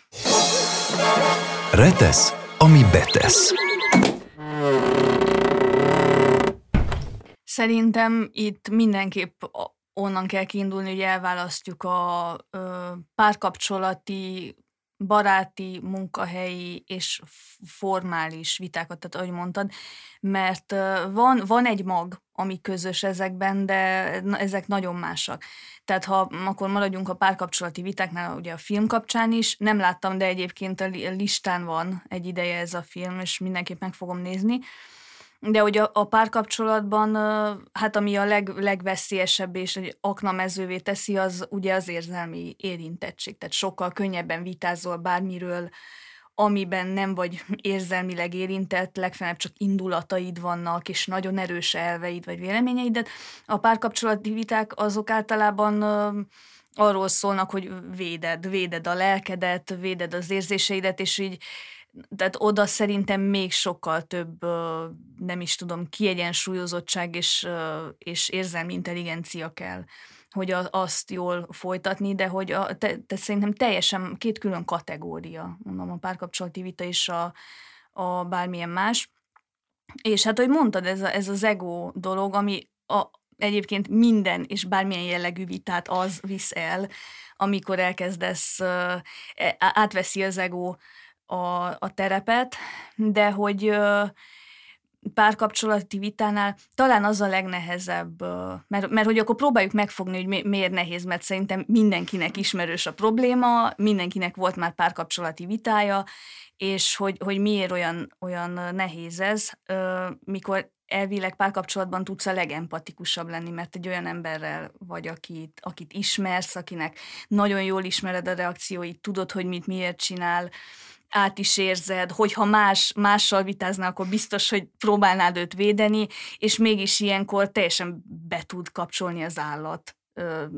Retesz, ami betesz. Szerintem itt mindenképp onnan kell kiindulni, hogy elválasztjuk a párkapcsolati, baráti, munkahelyi és formális vitákat, tehát ahogy mondtad, mert van egy mag, ami közös ezekben, de ezek nagyon másak. Tehát ha akkor maradjunk a párkapcsolati vitáknál, ugye a film kapcsán is, nem láttam, de egyébként a listán van egy ideje ez a film, és mindenképp meg fogom nézni. De hogy a párkapcsolatban, hát ami a legveszélyesebb és egy aknamezővé teszi, az ugye az érzelmi érintettség. Tehát sokkal könnyebben vitázol bármiről, amiben nem vagy érzelmileg érintett, legfeljebb csak indulataid vannak, és nagyon erős elveid vagy véleményeid, de a párkapcsolati viták azok általában arról szólnak, hogy véded a lelkedet, véded az érzéseidet, és így, tehát oda szerintem még sokkal több, nem is tudom, kiegyensúlyozottság és érzelmi intelligencia kell, hogy azt jól folytatni, de hogy te szerintem teljesen két külön kategória, mondom, a párkapcsolati vita és a bármilyen más. És hát, hogy mondtad, ez az ego dolog, ami egyébként minden és bármilyen jellegű vitát az visz el, amikor elkezdesz, átveszi az ego a terepet, de hogy párkapcsolati vitánál talán az a legnehezebb, mert hogy akkor próbáljuk megfogni, hogy miért nehéz, mert szerintem mindenkinek ismerős a probléma, mindenkinek volt már párkapcsolati vitája, és hogy miért olyan nehéz ez, mikor elvileg párkapcsolatban tudsz a legempatikusabb lenni, mert egy olyan emberrel vagy, akit ismersz, akinek nagyon jól ismered a reakcióit, tudod, hogy mit miért csinál, át is érzed, hogyha mással vitázna, akkor biztos, hogy próbálnád őt védeni, és mégis ilyenkor teljesen be tud kapcsolni az állat.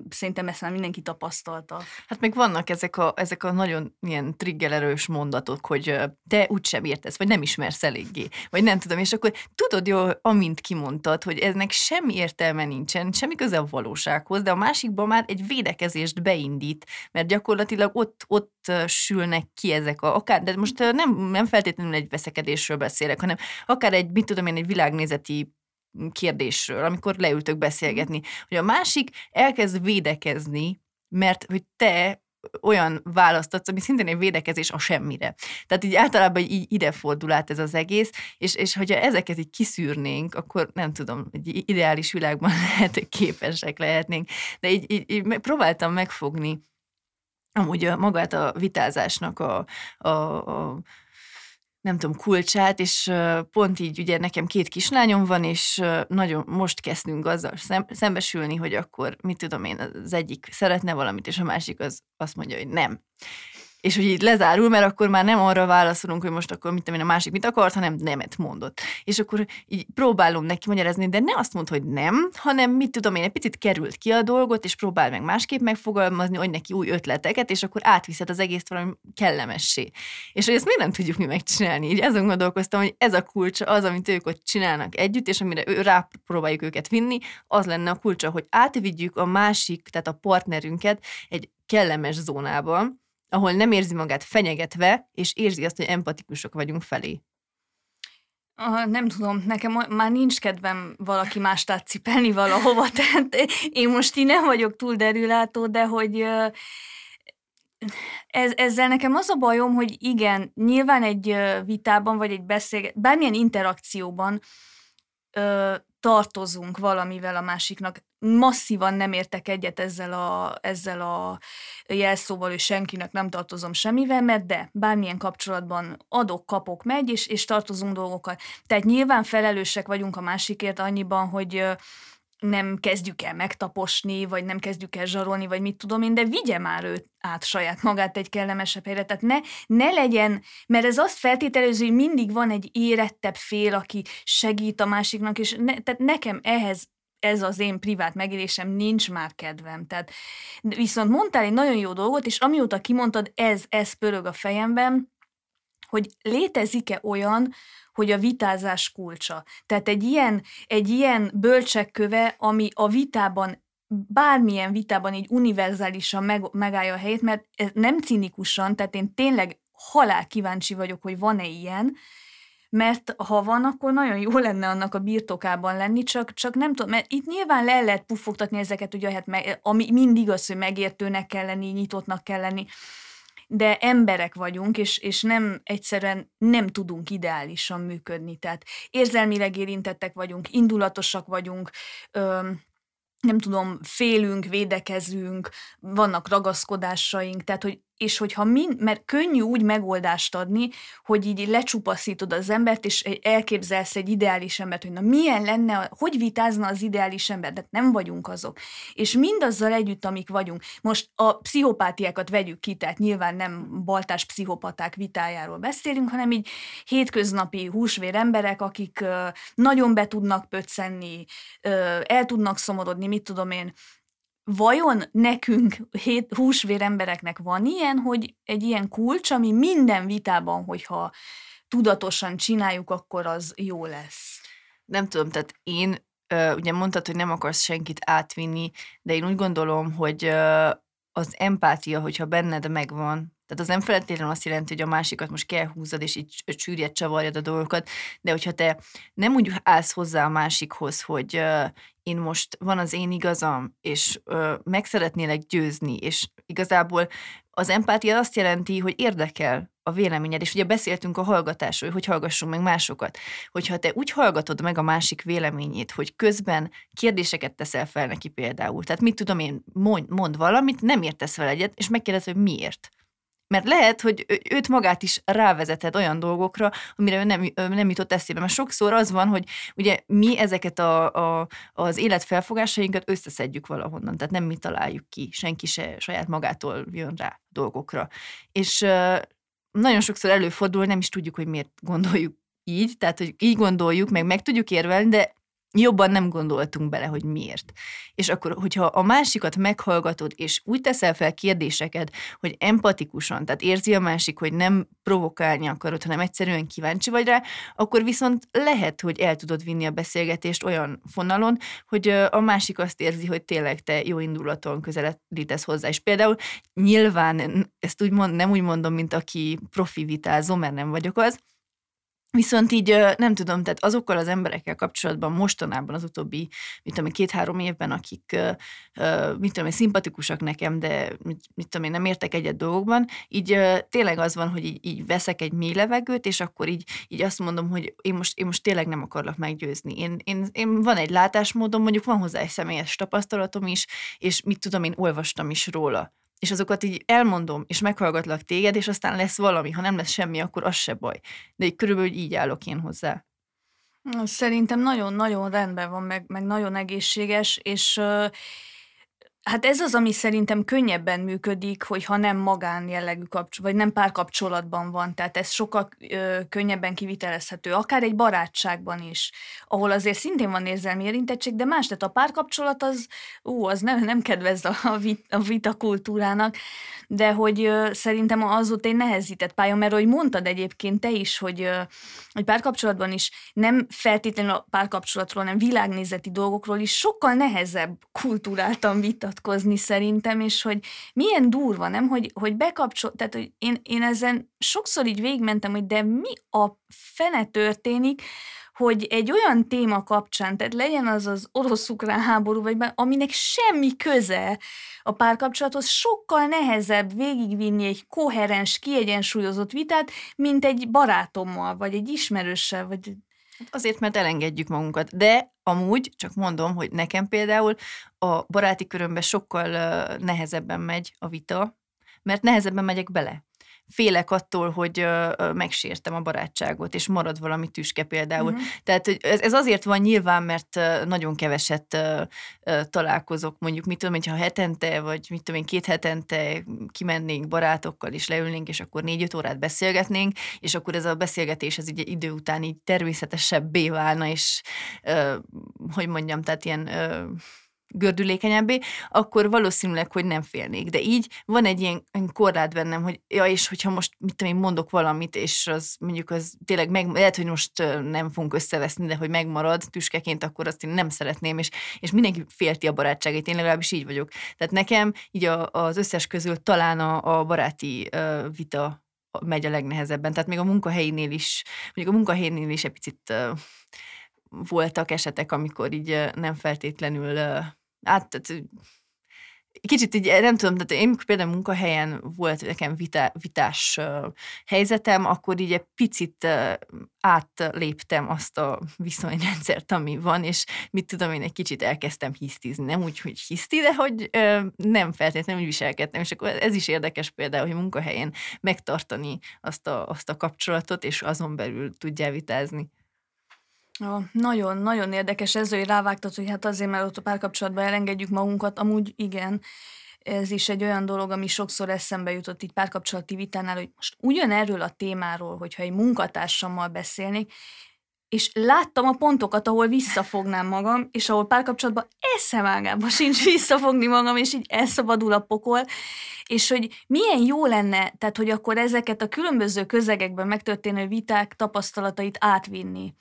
Szerintem ezt már mindenki tapasztalta. Hát meg vannak ezek a nagyon ilyen triggererős mondatok, hogy te úgysem értesz, vagy nem ismersz eléggé, vagy nem tudom, és akkor tudod jól, amint kimondtad, hogy eznek semmi értelme nincsen, semmi köze a valósághoz, de a másikban már egy védekezést beindít, mert gyakorlatilag ott sülnek ki ezek akár, de most nem feltétlenül egy veszekedésről beszélek, hanem akár egy, mit tudom én, egy világnézeti kérdésről, amikor leültök beszélgetni, hogy a másik elkezd védekezni, mert hogy te olyan választ adsz, ami szintén egy védekezés a semmire. Tehát így általában így ide fordul át ez az egész, és hogyha ezeket így kiszűrnénk, akkor nem tudom, egy ideális világban képesek lehetnénk, de így próbáltam megfogni amúgy magát a vitázásnak a nem tudom, kulcsát, és pont így ugye nekem két kislányom van, és nagyon most kezdünk azzal szembesülni, hogy akkor mit tudom én, az egyik szeretne valamit, és a másik azt mondja, hogy nem. és hogy így lezárul, mert akkor már nem arra válaszolunk, hogy most akkor mit tudom én, a másik mit akart, hanem nemet mondott. És akkor így próbálom neki magyarázni, de ne azt mondd, hogy nem, hanem mit tudom én, egy picit került ki a dolgot, és próbál meg másképp megfogalmazni, hogy neki új ötleteket, és akkor átviszed az egész valami kellemessé. És hogy ezt még nem tudjuk mi megcsinálni. Így azon gondolkoztam, hogy ez a kulcsa az, amit ők ott csinálnak együtt, és amire rápróbáljuk őket vinni, az lenne a kulcsa, hogy átvigyük a másik, tehát a partnerünket egy kellemes zónába, ahol nem érzi magát fenyegetve, és érzi azt, hogy empatikusok vagyunk felé. Nem tudom, nekem már nincs kedvem valaki mást átcipelni valahova, tehát én most így nem vagyok túl derülátó, de hogy ezzel nekem az a bajom, hogy igen, nyilván egy vitában, vagy egy bármilyen interakcióban tartozunk valamivel a másiknak. Masszívan nem értek egyet ezzel a jelszóval, hogy senkinek nem tartozom semmivel, mert de bármilyen kapcsolatban adok, kapok, megy, és tartozunk dolgokat. Tehát nyilván felelősek vagyunk a másikért annyiban, hogy nem kezdjük el megtaposni, vagy nem kezdjük el zsarolni, vagy mit tudom én, de vigye már őt át saját magát egy kellemesebb helyre. Tehát ne legyen, mert ez azt feltételező, hogy mindig van egy érettebb fél, aki segít a másiknak, és tehát nekem ehhez ez az én privát megélésem, nincs már kedvem. Tehát, viszont mondtál egy nagyon jó dolgot, és amióta kimondtad, ez pörög a fejemben, hogy létezik-e olyan, hogy a vitázás kulcsa. Tehát egy ilyen bölcsekköve, ami a vitában, bármilyen vitában így univerzálisan megállja a helyét, mert nem cinikusan, tehát én tényleg halál kíváncsi vagyok, hogy van-e ilyen, mert ha van, akkor nagyon jó lenne annak a birtokában lenni, csak nem tudom, mert itt nyilván le lehet puffogtatni ezeket, ugye, hát ami mindig az, hogy megértőnek kell lenni, nyitottnak kell lenni, de emberek vagyunk, és nem egyszerűen nem tudunk ideálisan működni, tehát érzelmileg érintettek vagyunk, indulatosak vagyunk, nem tudom, félünk, védekezünk, vannak ragaszkodásaink, tehát hogy, és hogyha mert könnyű úgy megoldást adni, hogy így lecsupaszítod az embert, és elképzelsz egy ideális embert, hogy na milyen lenne, hogy vitázna az ideális ember, de nem vagyunk azok. És mindazzal együtt, amik vagyunk. Most a pszichopátiákat vegyük ki, tehát nyilván nem baltás pszichopaták vitájáról beszélünk, hanem így hétköznapi húsvér emberek, akik nagyon be tudnak pöccenni, el tudnak szomorodni, mit tudom én. Vajon nekünk, húsvér embereknek van ilyen, hogy egy ilyen kulcs, ami minden vitában, hogyha tudatosan csináljuk, akkor az jó lesz? Nem tudom, tehát én, ugye mondtad, hogy nem akarsz senkit átvinni, de én úgy gondolom, hogy az empátia, hogyha benned megvan, tehát az nem feltétlenül azt jelenti, hogy a másikat most kell húzzad, és így csűrjed, csavarjad a dolgokat, de hogyha te nem úgy állsz hozzá a másikhoz, hogy én most van az én igazam, és meg szeretnélek győzni, és igazából az empátia azt jelenti, hogy érdekel a véleményed, és ugye beszéltünk a hallgatásról, hogy hallgassunk meg másokat, hogyha te úgy hallgatod meg a másik véleményét, hogy közben kérdéseket teszel fel neki például, tehát mit tudom én, mond valamit, nem értesz vele egyet, és megkérdez, hogy miért. Mert lehet, hogy őt magát is rávezeted olyan dolgokra, amire nem jutott eszébe. Mert sokszor az van, hogy ugye mi ezeket az életfelfogásainkat összeszedjük valahonnan, tehát nem mi találjuk ki, senki se saját magától jön rá dolgokra. És nagyon sokszor előfordul, nem is tudjuk, hogy miért gondoljuk így, tehát hogy így gondoljuk, meg tudjuk érvelni, de jobban nem gondoltunk bele, hogy miért. És akkor, hogyha a másikat meghallgatod, és úgy teszel fel kérdéseket, hogy empatikusan, tehát érzi a másik, hogy nem provokálni akarod, hanem egyszerűen kíváncsi vagy rá, akkor viszont lehet, hogy el tudod vinni a beszélgetést olyan fonalon, hogy a másik azt érzi, hogy tényleg te jó indulaton közelítesz hozzá. És például nyilván, ezt nem úgy mondom, mint aki profi vitázó, mert nem vagyok az, viszont így nem tudom, tehát azokkal az emberekkel kapcsolatban mostanában az utóbbi, mit tudom én, 2-3 évben, akik, mit tudom én, szimpatikusak nekem, de mit tudom én, nem értek egyet dolgokban, így tényleg az van, hogy így veszek egy mély levegőt, és akkor így azt mondom, hogy én most tényleg nem akarlak meggyőzni. Én van egy látásmódom, mondjuk van hozzá egy személyes tapasztalatom is, és mit tudom én, olvastam is róla. És azokat így elmondom, és meghallgatlak téged, és aztán lesz valami, ha nem lesz semmi, akkor az se baj. De így körülbelül így állok én hozzá. Szerintem nagyon-nagyon rendben van, meg nagyon egészséges, és Hát ez az, ami szerintem könnyebben működik, hogyha nem magán jellegű kapcsolat, vagy nem párkapcsolatban van. Tehát ez sokkal könnyebben kivitelezhető, akár egy barátságban is, ahol azért szintén van érzelmi érintettség, de más, tehát a párkapcsolat az, az nem kedvez a vita kultúrának, de hogy szerintem az ott egy nehezített pálya, mert hogy mondtad egyébként te is, hogy párkapcsolatban is nem feltétlenül a párkapcsolatról, hanem világnézeti dolgokról is sokkal nehezebb kultúráltan vitatkozni szerintem, és hogy milyen durva, nem, hogy bekapcsol, tehát hogy én ezen sokszor így végigmentem, hogy de mi a fene történik, hogy egy olyan téma kapcsán, tehát legyen az az orosz-ukrán háború, vagy aminek semmi köze a párkapcsolathoz, sokkal nehezebb végigvinni egy koherens, kiegyensúlyozott vitát, mint egy barátommal, vagy egy ismerőssel, vagy... Azért, mert elengedjük magunkat, de amúgy, csak mondom, hogy nekem például a baráti körömben sokkal nehezebben megy a vita, mert nehezebben megyek bele. Félek attól, hogy megsértem a barátságot, és marad valami tüske például. Uh-huh. Tehát hogy ez azért van nyilván, mert nagyon keveset találkozok, mondjuk mit tudom, hogyha hetente, vagy mit tudom én, 2 hetente kimennénk barátokkal, és leülnénk, és akkor 4-5 órát beszélgetnénk, és akkor ez a beszélgetés ez így idő után így természetesebbé válna, és hogy mondjam, tehát ilyen... gördülékenyebbé, akkor valószínűleg, hogy nem félnék. De így van egy ilyen korlát bennem, hogy ja, és hogyha most mit tudom én mondok valamit, és az mondjuk az tényleg lehet, hogy most nem fogunk összeveszni, de hogy megmarad tüskeként, akkor azt én nem szeretném, és mindenki félti a barátságét, én legalábbis így vagyok. Tehát nekem így az összes közül talán a baráti vita megy a legnehezebben. Tehát még a munkahelyénél is, mondjuk a munkahelyénél is egy picit... voltak esetek, amikor így nem feltétlenül, kicsit így nem tudom, tehát én például munkahelyen volt nekem vitás helyzetem, akkor így egy picit átléptem azt a viszonyrendszert, ami van, és mit tudom, én egy kicsit elkezdtem hisztizni, nem úgy, hogy hiszti, de hogy nem feltétlenül úgy viselkedtem, és akkor ez is érdekes például, hogy munkahelyen megtartani azt a kapcsolatot, és azon belül tudjál vitázni. Nagyon-nagyon érdekes ez, hogy rávágtad, hogy hát azért, mert ott a párkapcsolatban elengedjük magunkat, amúgy igen, ez is egy olyan dolog, ami sokszor eszembe jutott így párkapcsolati vitánál, hogy most ugyanerről a témáról, hogyha egy munkatársammal beszélnék, és láttam a pontokat, ahol visszafognám magam, és ahol párkapcsolatban eszemágában sincs visszafogni magam, és így elszabadul a pokol, és hogy milyen jó lenne, tehát hogy akkor ezeket a különböző közegekben megtörténő viták tapasztalatait átvinni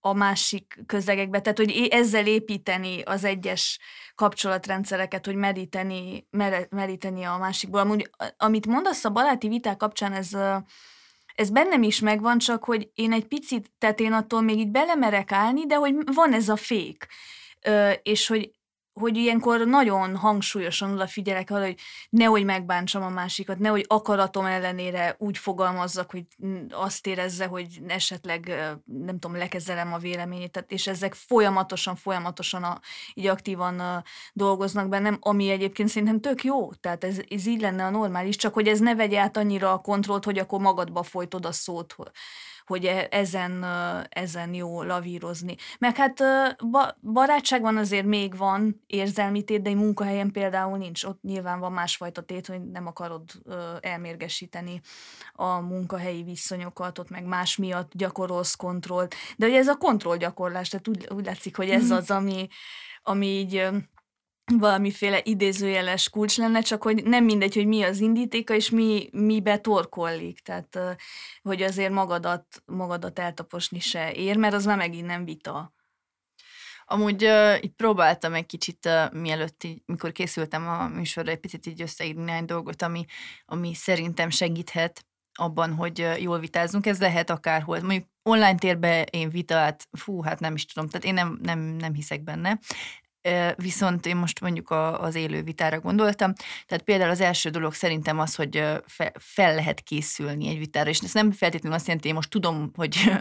a másik közegekbe, tehát hogy ezzel építeni az egyes kapcsolatrendszereket, hogy meríteni a másikból. Amúgy, amit mondasz a baráti viták kapcsán, ez bennem is megvan, csak hogy én egy picit, tehát én attól még így belemerek állni, de hogy van ez a fék, és hogy ilyenkor nagyon hangsúlyosan odafigyelek arra, hogy nehogy megbántsam a másikat, nehogy akaratom ellenére úgy fogalmazzak, hogy azt érezze, hogy esetleg, nem tudom, lekezelem a véleményét, tehát, és ezek folyamatosan így aktívan dolgoznak bennem, ami egyébként szerintem tök jó, tehát ez így lenne a normális, csak hogy ez ne vegye át annyira a kontrollt, hogy akkor magadba folytod a szót, hogy ezen jó lavírozni. Meg hát barátságban azért még van érzelmi tét, de egy munkahelyen például nincs. Ott nyilván van másfajta tét, hogy nem akarod elmérgesíteni a munkahelyi viszonyokat, ott meg más miatt gyakorolsz kontrollt. De ugye ez a kontrollgyakorlás, tehát úgy látszik, hogy ez az, ami így valamiféle idézőjeles kulcs lenne, csak hogy nem mindegy, hogy mi az indítéka, és mi betorkollik. Tehát, hogy azért magadat eltaposni se ér, mert az már megint nem vita. Amúgy így próbáltam egy kicsit, mielőtt, így, mikor készültem a műsorra, egy picit így összeírni néhány dolgot, ami szerintem segíthet abban, hogy jól vitázzunk. Ez lehet akárhol. Mondjuk online térben én vitát, nem is tudom, tehát én nem hiszek benne. Viszont én most mondjuk az élő vitára gondoltam, tehát például az első dolog szerintem az, hogy fel lehet készülni egy vitára, és ez nem feltétlenül azt jelenti, én most tudom, hogy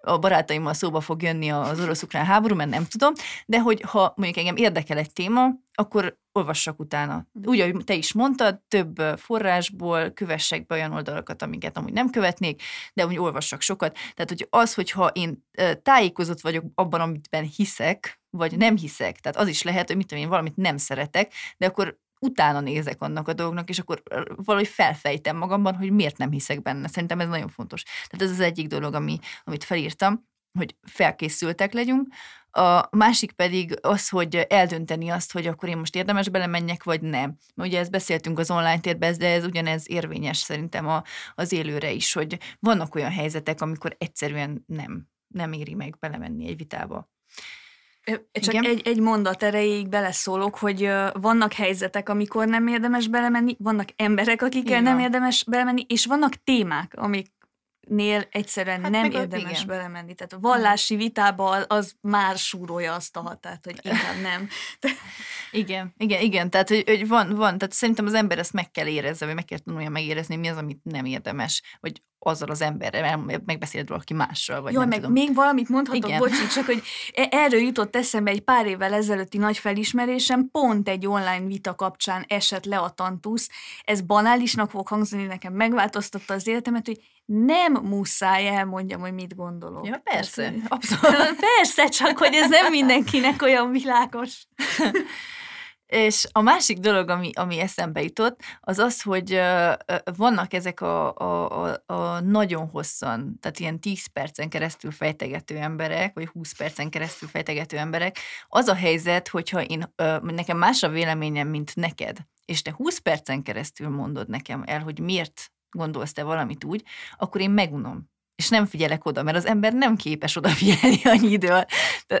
a barátaimmal szóba fog jönni az orosz-ukrán háború, mert nem tudom, de hogy ha mondjuk engem érdekel egy téma, akkor olvassak utána. Úgy, ahogy te is mondtad, több forrásból kövessek be olyan oldalakat, amiket amúgy nem követnék, de amúgy olvassak sokat. Tehát, hogy az, hogyha én tájékozott vagyok abban, amiben hiszek, vagy nem hiszek, tehát az is lehet, hogy mit tudom én, valamit nem szeretek, de akkor utána nézek annak a dolognak, és akkor valahogy felfejtem magamban, hogy miért nem hiszek benne. Szerintem ez nagyon fontos. Tehát ez az egyik dolog, amit felírtam, hogy felkészültek legyünk. A másik pedig az, hogy eldönteni azt, hogy akkor én most érdemes belemenjek, vagy nem. Ugye ezt beszéltünk az online térben, de ez ugyanez érvényes szerintem az élőre is, hogy vannak olyan helyzetek, amikor egyszerűen nem éri meg belemenni egy vitába. Csak egy mondat erejéig beleszólok, hogy vannak helyzetek, amikor nem érdemes belemenni, vannak emberek, akikkel nem érdemes belemenni, és vannak témák, amiknél egyszerűen nem érdemes belemenni. Tehát a vallási vitában az már súrolja azt a határt, hogy inkább nem. Igen. Tehát, hogy van. Tehát szerintem az ember ezt meg kell érezze, vagy meg kell tanulja megérezni, mi az, amit nem érdemes, hogy azzal az emberrel, megbeszéled valaki mással, vagy nem tudom. Még valamit mondhatok, bocsi, csak hogy erről jutott eszembe egy pár évvel ezelőtti nagy felismerésem, pont egy online vita kapcsán esett le a tantusz. Ez banálisnak fog hangzani, nekem megváltoztatta az életemet, hogy nem muszáj elmondjam, hogy mit gondolok. Ja, persze. Abszolút. Persze, csak hogy ez nem mindenkinek olyan világos. És a másik dolog, ami eszembe jutott, az, hogy vannak ezek a nagyon hosszan, tehát ilyen 10 percen keresztül fejtegető emberek, vagy 20 percen keresztül fejtegető emberek. Az a helyzet, hogyha nekem más a véleményem, mint neked, és te 20 percen keresztül mondod nekem el, hogy miért gondolsz te valamit úgy, akkor én megunom. És nem figyelek oda, mert az ember nem képes odafigyelni annyi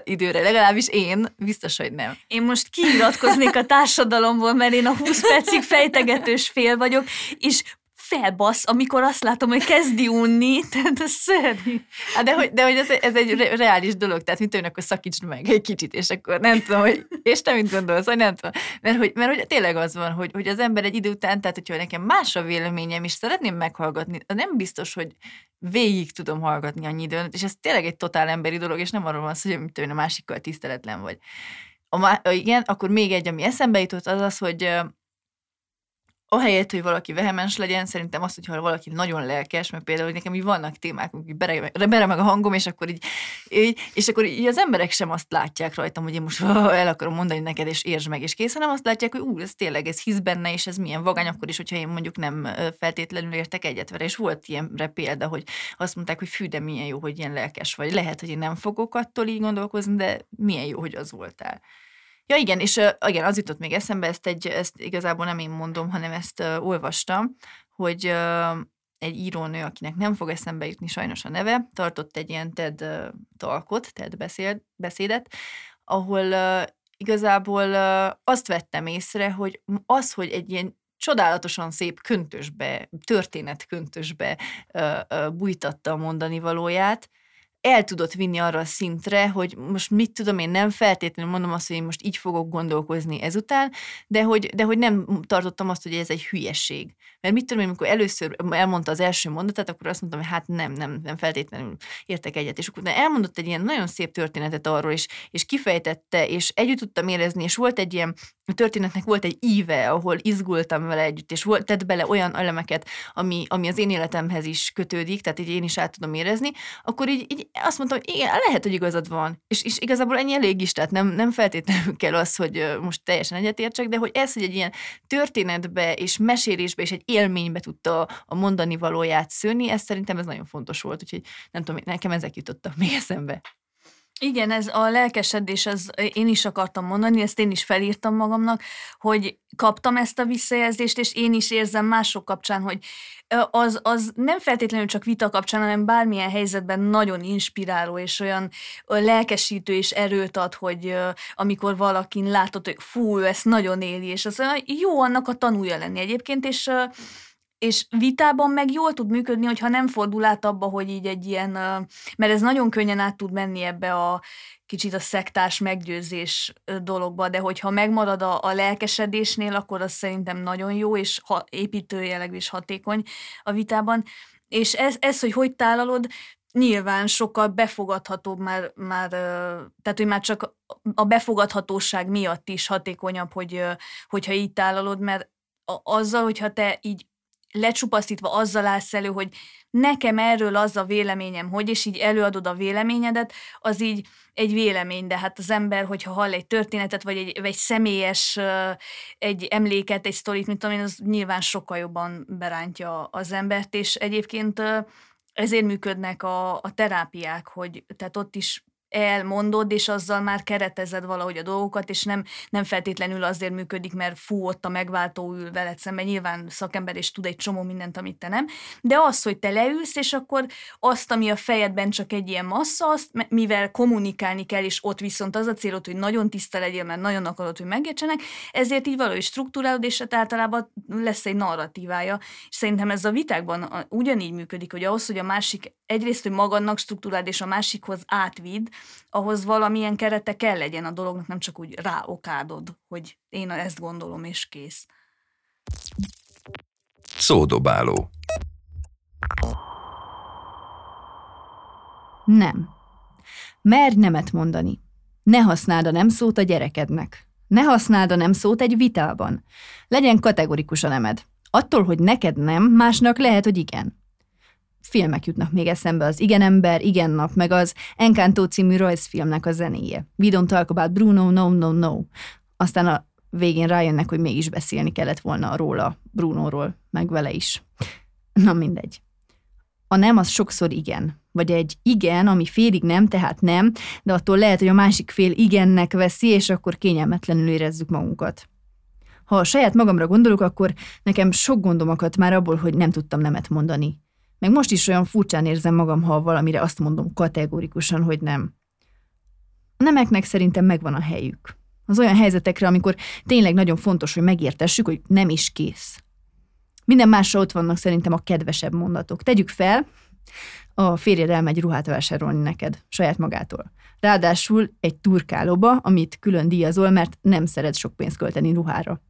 időre, legalábbis én, biztos, hogy nem. Én most kiiratkoznék a társadalomból, mert én a 20 percig fejtegetős fél vagyok, és felbasz, amikor azt látom, hogy kezdi unni, tehát ez szörnyű. De hogy ez egy reális dolog, tehát mint akkor szakítsd meg egy kicsit, és akkor nem tudom, hogy és te mit gondolsz, vagy nem tudom. Mert hogy tényleg az van, hogy az ember egy idő után, tehát hogyha nekem más a véleményem, és szeretném meghallgatni, nem biztos, hogy végig tudom hallgatni annyi időn, és ez tényleg egy totál emberi dolog, és nem arról van szó, hogy mit tudom, a másikkal tiszteletlen vagy. Igen, akkor még egy, ami eszembe jutott, az, hogy ahelyett, hogy valaki vehemens legyen, szerintem az, hogyha valaki nagyon lelkes, mert például hogy nekem így vannak témák, hogy bereg meg a hangom, és akkor így az emberek sem azt látják rajtam, hogy én most el akarom mondani neked, és értsd meg, és kész, hanem azt látják, hogy ez tényleg, ez hisz benne, és ez milyen vagány, akkor is, hogyha én mondjuk nem feltétlenül értek egyet vele. És volt ilyenre példa, hogy azt mondták, hogy fű, de milyen jó, hogy ilyen lelkes vagy. Lehet, hogy én nem fogok attól így gondolkozni, de milyen jó, hogy az voltál. Ja, igen, és igen, az jutott még eszembe, ezt igazából nem én mondom, hanem ezt olvastam, hogy egy írónő, akinek nem fog eszembe jutni sajnos a neve, tartott egy ilyen TED talkot, TED beszédet, ahol igazából azt vettem észre, hogy az, hogy egy ilyen csodálatosan szép történetköntösbe bújtatta a mondani valóját, el tudott vinni arra a szintre, hogy most mit tudom, én nem feltétlenül mondom azt, hogy én most így fogok gondolkozni ezután, de hogy nem tartottam azt, hogy ez egy hülyeség. Mert mit tudom én, amikor először elmondta az első mondatát, akkor azt mondtam, hogy hát nem feltétlenül értek egyet. És akkor elmondott egy ilyen nagyon szép történetet arról, és kifejtette, és együtt tudtam érezni, és volt egy ilyen, a történetnek volt egy íve, ahol izgultam vele együtt, és tett bele olyan elemeket, ami az én életemhez is kötődik, tehát így én is át tudom érezni, akkor így azt mondtam, hogy igen, lehet, hogy igazad van. És igazából ennyi elég is, tehát nem feltétlenül kell az, hogy most teljesen egyetértsek, de hogy ez, hogy egy ilyen történetbe és mesélésbe és egy élménybe tudta a mondani valóját szőni, ez szerintem ez nagyon fontos volt, úgyhogy nem tudom, nekem ezek jutottak még eszembe. Igen, ez a lelkesedés, az én is akartam mondani, ezt én is felírtam magamnak, hogy kaptam ezt a visszajelzést, és én is érzem mások kapcsán, hogy az nem feltétlenül csak vita kapcsán, hanem bármilyen helyzetben nagyon inspiráló, és olyan lelkesítő, és erőt ad, hogy amikor valakin látod, hogy fú, ő ezt nagyon éli, és az olyan jó annak a tanulja lenni egyébként, és vitában meg jól tud működni, hogyha nem fordul át abba, hogy így egy ilyen, mert ez nagyon könnyen át tud menni ebbe a kicsit a szektás meggyőzés dologba, de hogyha megmarad a lelkesedésnél, akkor az szerintem nagyon jó, és építő jellegű és hatékony a vitában. És ez hogy tálalod, nyilván sokkal befogadhatóbb már, tehát hogy már csak a befogadhatóság miatt is hatékonyabb, hogyha így tálalod, mert azzal, hogyha te így lecsupaszítva azzal állsz elő, hogy nekem erről az a véleményem, hogy, és így előadod a véleményedet, az így egy vélemény, de hát az ember, hogyha hall egy történetet, vagy egy személyes, egy emléket, egy sztorit, mit tudom én, az nyilván sokkal jobban berántja az embert, és egyébként ezért működnek a terápiák, hogy tehát ott is elmondod, és azzal már keretezed valahogy a dolgokat, és nem feltétlenül azért működik, mert fú, ott a megváltó ül veled szemben, nyilván szakember és tud egy csomó mindent, amit te nem, de az, hogy te leülsz, és akkor azt, ami a fejedben csak egy ilyen massza, azt, mivel kommunikálni kell, és ott viszont az a célod, hogy nagyon tiszta legyél, mert nagyon akarod, hogy megértsenek, ezért így valahogy struktúrálod, és hát általában lesz egy narratívája, és szerintem ez a vitákban ugyanígy működik, hogy ahhoz, hogy a másik egyrészt, hogy magadnak struktúráld, és a másikhoz átvidd, ahhoz valamilyen kerete kell legyen a dolognak, nem csak úgy ráokádod, hogy én ezt gondolom, és kész. Szódobáló. Nem. Merj nemet mondani. Ne használd a nem szót a gyerekednek. Ne használd a nem szót egy vitában. Legyen kategorikus a nemed. Attól, hogy neked nem, másnak lehet, hogy igen. Filmek jutnak még eszembe, az Igen ember, Igen nap, meg az Encanto című rajzfilmnek a zenéje. We don't talk about Bruno, no, no, no. Aztán a végén rájönnek, hogy mégis beszélni kellett volna róla, Brunóról, meg vele is. Na mindegy. A nem az sokszor igen. Vagy egy igen, ami félig nem, tehát nem, de attól lehet, hogy a másik fél igennek veszi, és akkor kényelmetlenül érezzük magunkat. Ha a saját magamra gondolok, akkor nekem sok gondom akadt már abból, hogy nem tudtam nemet mondani. Meg most is olyan furcsán érzem magam, ha valamire azt mondom kategórikusan, hogy nem. A nemeknek szerintem megvan a helyük. Az olyan helyzetekre, amikor tényleg nagyon fontos, hogy megértessük, hogy nem is kész. Minden másra ott vannak szerintem a kedvesebb mondatok. Tegyük fel, a férjed elmegy ruhát vásárolni neked, saját magától. Ráadásul egy turkálóba, amit külön díjazol, mert nem szeret sok pénzt költeni ruhára.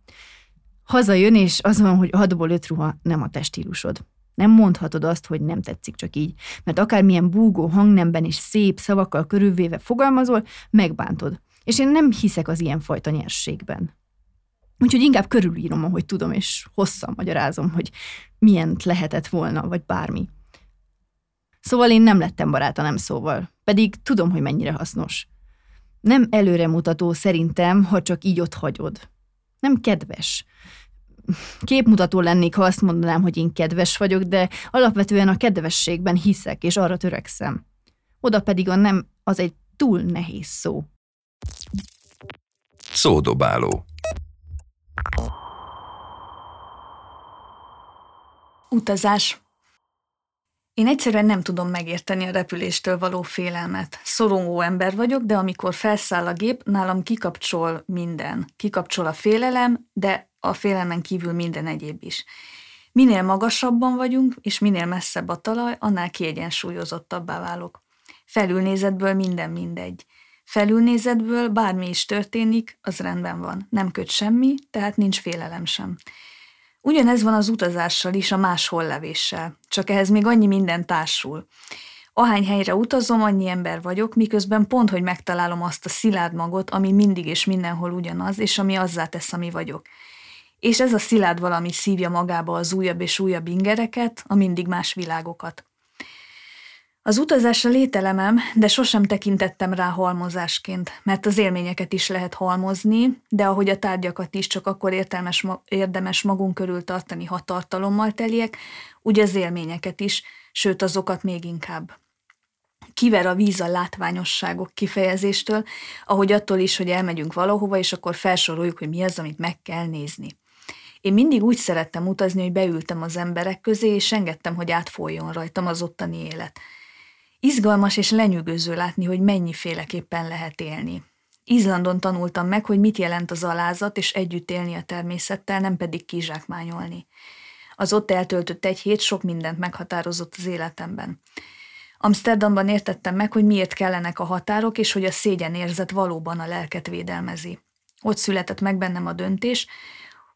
Hazajön, és az van, hogy 6-ból 5 ruha nem a te stílusod. Nem mondhatod azt, hogy nem tetszik csak így, mert akármilyen búgó hangnemben és szép szavakkal körülvéve fogalmazol, megbántod. És én nem hiszek az ilyenfajta nyerségben. Úgyhogy inkább körülírom, ahogy tudom, és hosszan magyarázom, hogy milyent lehetett volna, vagy bármi. Szóval én nem lettem baráta nem szóval, pedig tudom, hogy mennyire hasznos. Nem előremutató szerintem, ha csak így ott hagyod. Nem kedves. Képmutató lennék, ha azt mondanám, hogy én kedves vagyok, de alapvetően a kedvességben hiszek, és arra törekszem. Oda pedig a nem, az egy túl nehéz szó. Szódobáló. Utazás. Én egyszerűen nem tudom megérteni a repüléstől való félelmet. Szorongó ember vagyok, de amikor felszáll a gép, nálam kikapcsol minden. Kikapcsol a félelem, de a félelmen kívül minden egyéb is. Minél magasabban vagyunk, és minél messzebb a talaj, annál kiegyensúlyozottabbá válok. Felülnézetből minden mindegy. Felülnézetből bármi is történik, az rendben van. Nem köt semmi, tehát nincs félelem sem. Ugyanez van az utazással is, a máshol levéssel. Csak ehhez még annyi minden társul. Ahány helyre utazom, annyi ember vagyok, miközben pont, hogy megtalálom azt a szilárd magot, ami mindig és mindenhol ugyanaz, és ami azzá tesz, ami vagyok. És ez a szilárd valami szívja magába az újabb és újabb ingereket, a mindig más világokat. Az utazás a lételemem, de sosem tekintettem rá halmozásként, mert az élményeket is lehet halmozni, de ahogy a tárgyakat is csak akkor érdemes magunk körül tartani, ha tartalommal teliek, úgy az élményeket is, sőt azokat még inkább. Kiver a víz a látványosságok kifejezéstől, ahogy attól is, hogy elmegyünk valahova, és akkor felsoroljuk, hogy mi az, amit meg kell nézni. Én mindig úgy szerettem utazni, hogy beültem az emberek közé, és engedtem, hogy átfolyjon rajtam az ottani élet. Izgalmas és lenyűgöző látni, hogy mennyiféleképpen lehet élni. Izlandon tanultam meg, hogy mit jelent az alázat, és együtt élni a természettel, nem pedig kizsákmányolni. Az ott eltöltött egy hét sok mindent meghatározott az életemben. Amsterdamban értettem meg, hogy miért kellenek a határok, és hogy a szégyenérzet valóban a lelket védelmezi. Ott született meg bennem a döntés,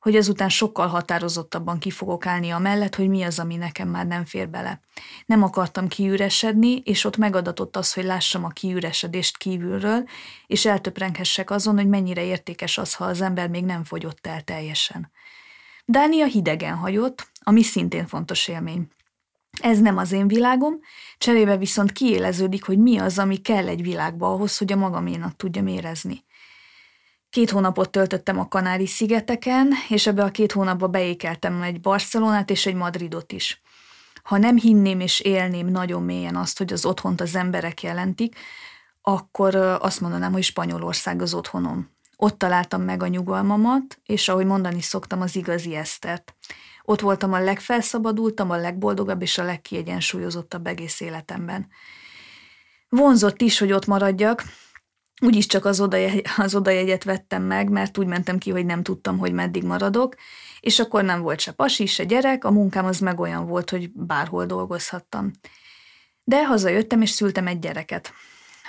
hogy ezután sokkal határozottabban ki fogok állni amellett, hogy mi az, ami nekem már nem fér bele. Nem akartam kiüresedni, és ott megadatott az, hogy lássam a kiüresedést kívülről, és eltöprenkhessek azon, hogy mennyire értékes az, ha az ember még nem fogyott el teljesen. Dánia hidegen hagyott, ami szintén fontos élmény. Ez nem az én világom, cserébe viszont kiéleződik, hogy mi az, ami kell egy világba ahhoz, hogy a magaménak tudjam érezni. 2 hónapot töltöttem a Kanári-szigeteken, és ebbe a 2 hónapba beékeltem egy Barcelonát és egy Madridot is. Ha nem hinném és élném nagyon mélyen azt, hogy az otthont az emberek jelentik, akkor azt mondanám, hogy Spanyolország az otthonom. Ott találtam meg a nyugalmamat, és ahogy mondani szoktam, az igazi Esztert. Ott voltam a legfelszabadultam, a legboldogabb és a legkiegyensúlyozottabb egész életemben. Vonzott is, hogy ott maradjak, úgyis csak az odajegyet vettem meg, mert úgy mentem ki, hogy nem tudtam, hogy meddig maradok, és akkor nem volt se pasi, se gyerek, a munkám az meg olyan volt, hogy bárhol dolgozhattam. De hazajöttem, és szültem egy gyereket.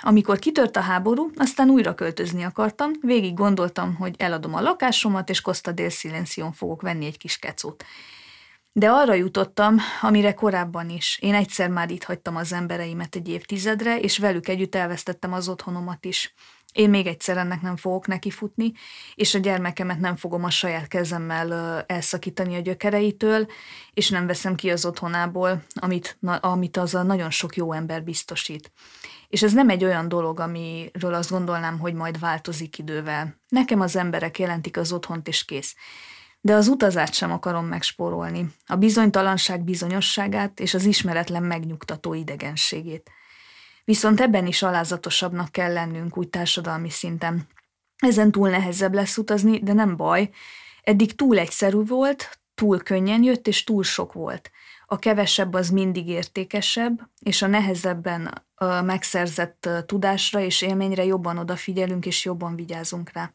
Amikor kitört a háború, aztán újra költözni akartam, végig gondoltam, hogy eladom a lakásomat, és Costa del Sol fogok venni egy kis kecót. De arra jutottam, amire korábban is. Én egyszer már itt hagytam az embereimet egy évtizedre, és velük együtt elvesztettem az otthonomat is. Én még egyszer ennek nem fogok nekifutni, és a gyermekemet nem fogom a saját kezemmel elszakítani a gyökereitől, és nem veszem ki az otthonából, amit az a nagyon sok jó ember biztosít. És ez nem egy olyan dolog, amiről azt gondolnám, hogy majd változik idővel. Nekem az emberek jelentik az otthont, és kész. De az utazást sem akarom megspórolni, a bizonytalanság bizonyosságát és az ismeretlen megnyugtató idegenségét. Viszont ebben is alázatosabbnak kell lennünk úgy társadalmi szinten. Ezen túl nehezebb lesz utazni, de nem baj. Eddig túl egyszerű volt, túl könnyen jött és túl sok volt. A kevesebb az mindig értékesebb, és a nehezebben megszerzett tudásra és élményre jobban odafigyelünk és jobban vigyázunk rá.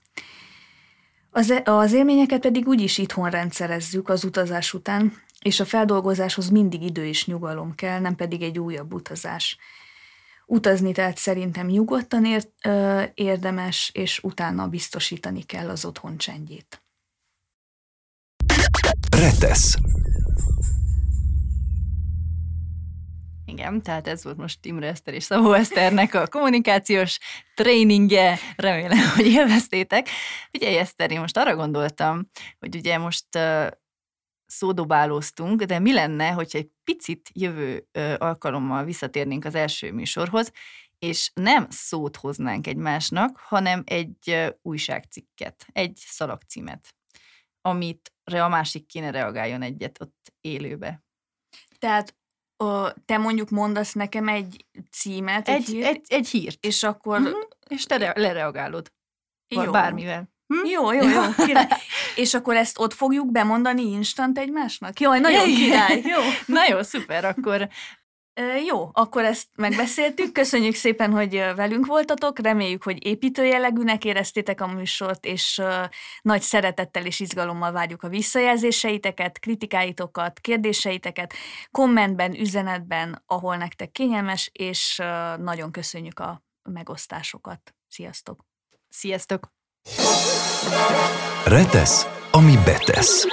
Az élményeket pedig úgyis itthon rendszerezzük az utazás után, és a feldolgozáshoz mindig idő és nyugalom kell, nem pedig egy újabb utazás. Utazni tehát szerintem nyugodtan érdemes, és utána biztosítani kell az otthon csendjét. Retesz. Igen, tehát ez volt most Imre Eszter és Szabó Eszternek a kommunikációs tréningje, remélem, hogy élveztétek. Ugye, Eszter, én most arra gondoltam, hogy ugye most szódobálóztunk, de mi lenne, hogyha egy picit jövő alkalommal visszatérnénk az első műsorhoz, és nem szót hoznánk egymásnak, hanem egy újságcikket, egy szalagcímet, amit a másik kéne reagáljon egyet ott élőbe. Tehát te mondjuk mondasz nekem egy címet, egy hírt, és akkor... Mm-hmm. És te lereagálod. Jó. Bármivel. Hm? Jó. És akkor ezt ott fogjuk bemondani instant egymásnak? Jaj, nagyon király. Jó. Na jó, szuper, akkor... Jó, akkor ezt megbeszéltük. Köszönjük szépen, hogy velünk voltatok. Reméljük, hogy építő jellegűnek éreztétek a műsort, és nagy szeretettel és izgalommal várjuk a visszajelzéseiteket, kritikáitokat, kérdéseiteket kommentben, üzenetben, ahol nektek kényelmes, és nagyon köszönjük a megosztásokat. Sziasztok! Sziasztok! Retesz, ami betesz.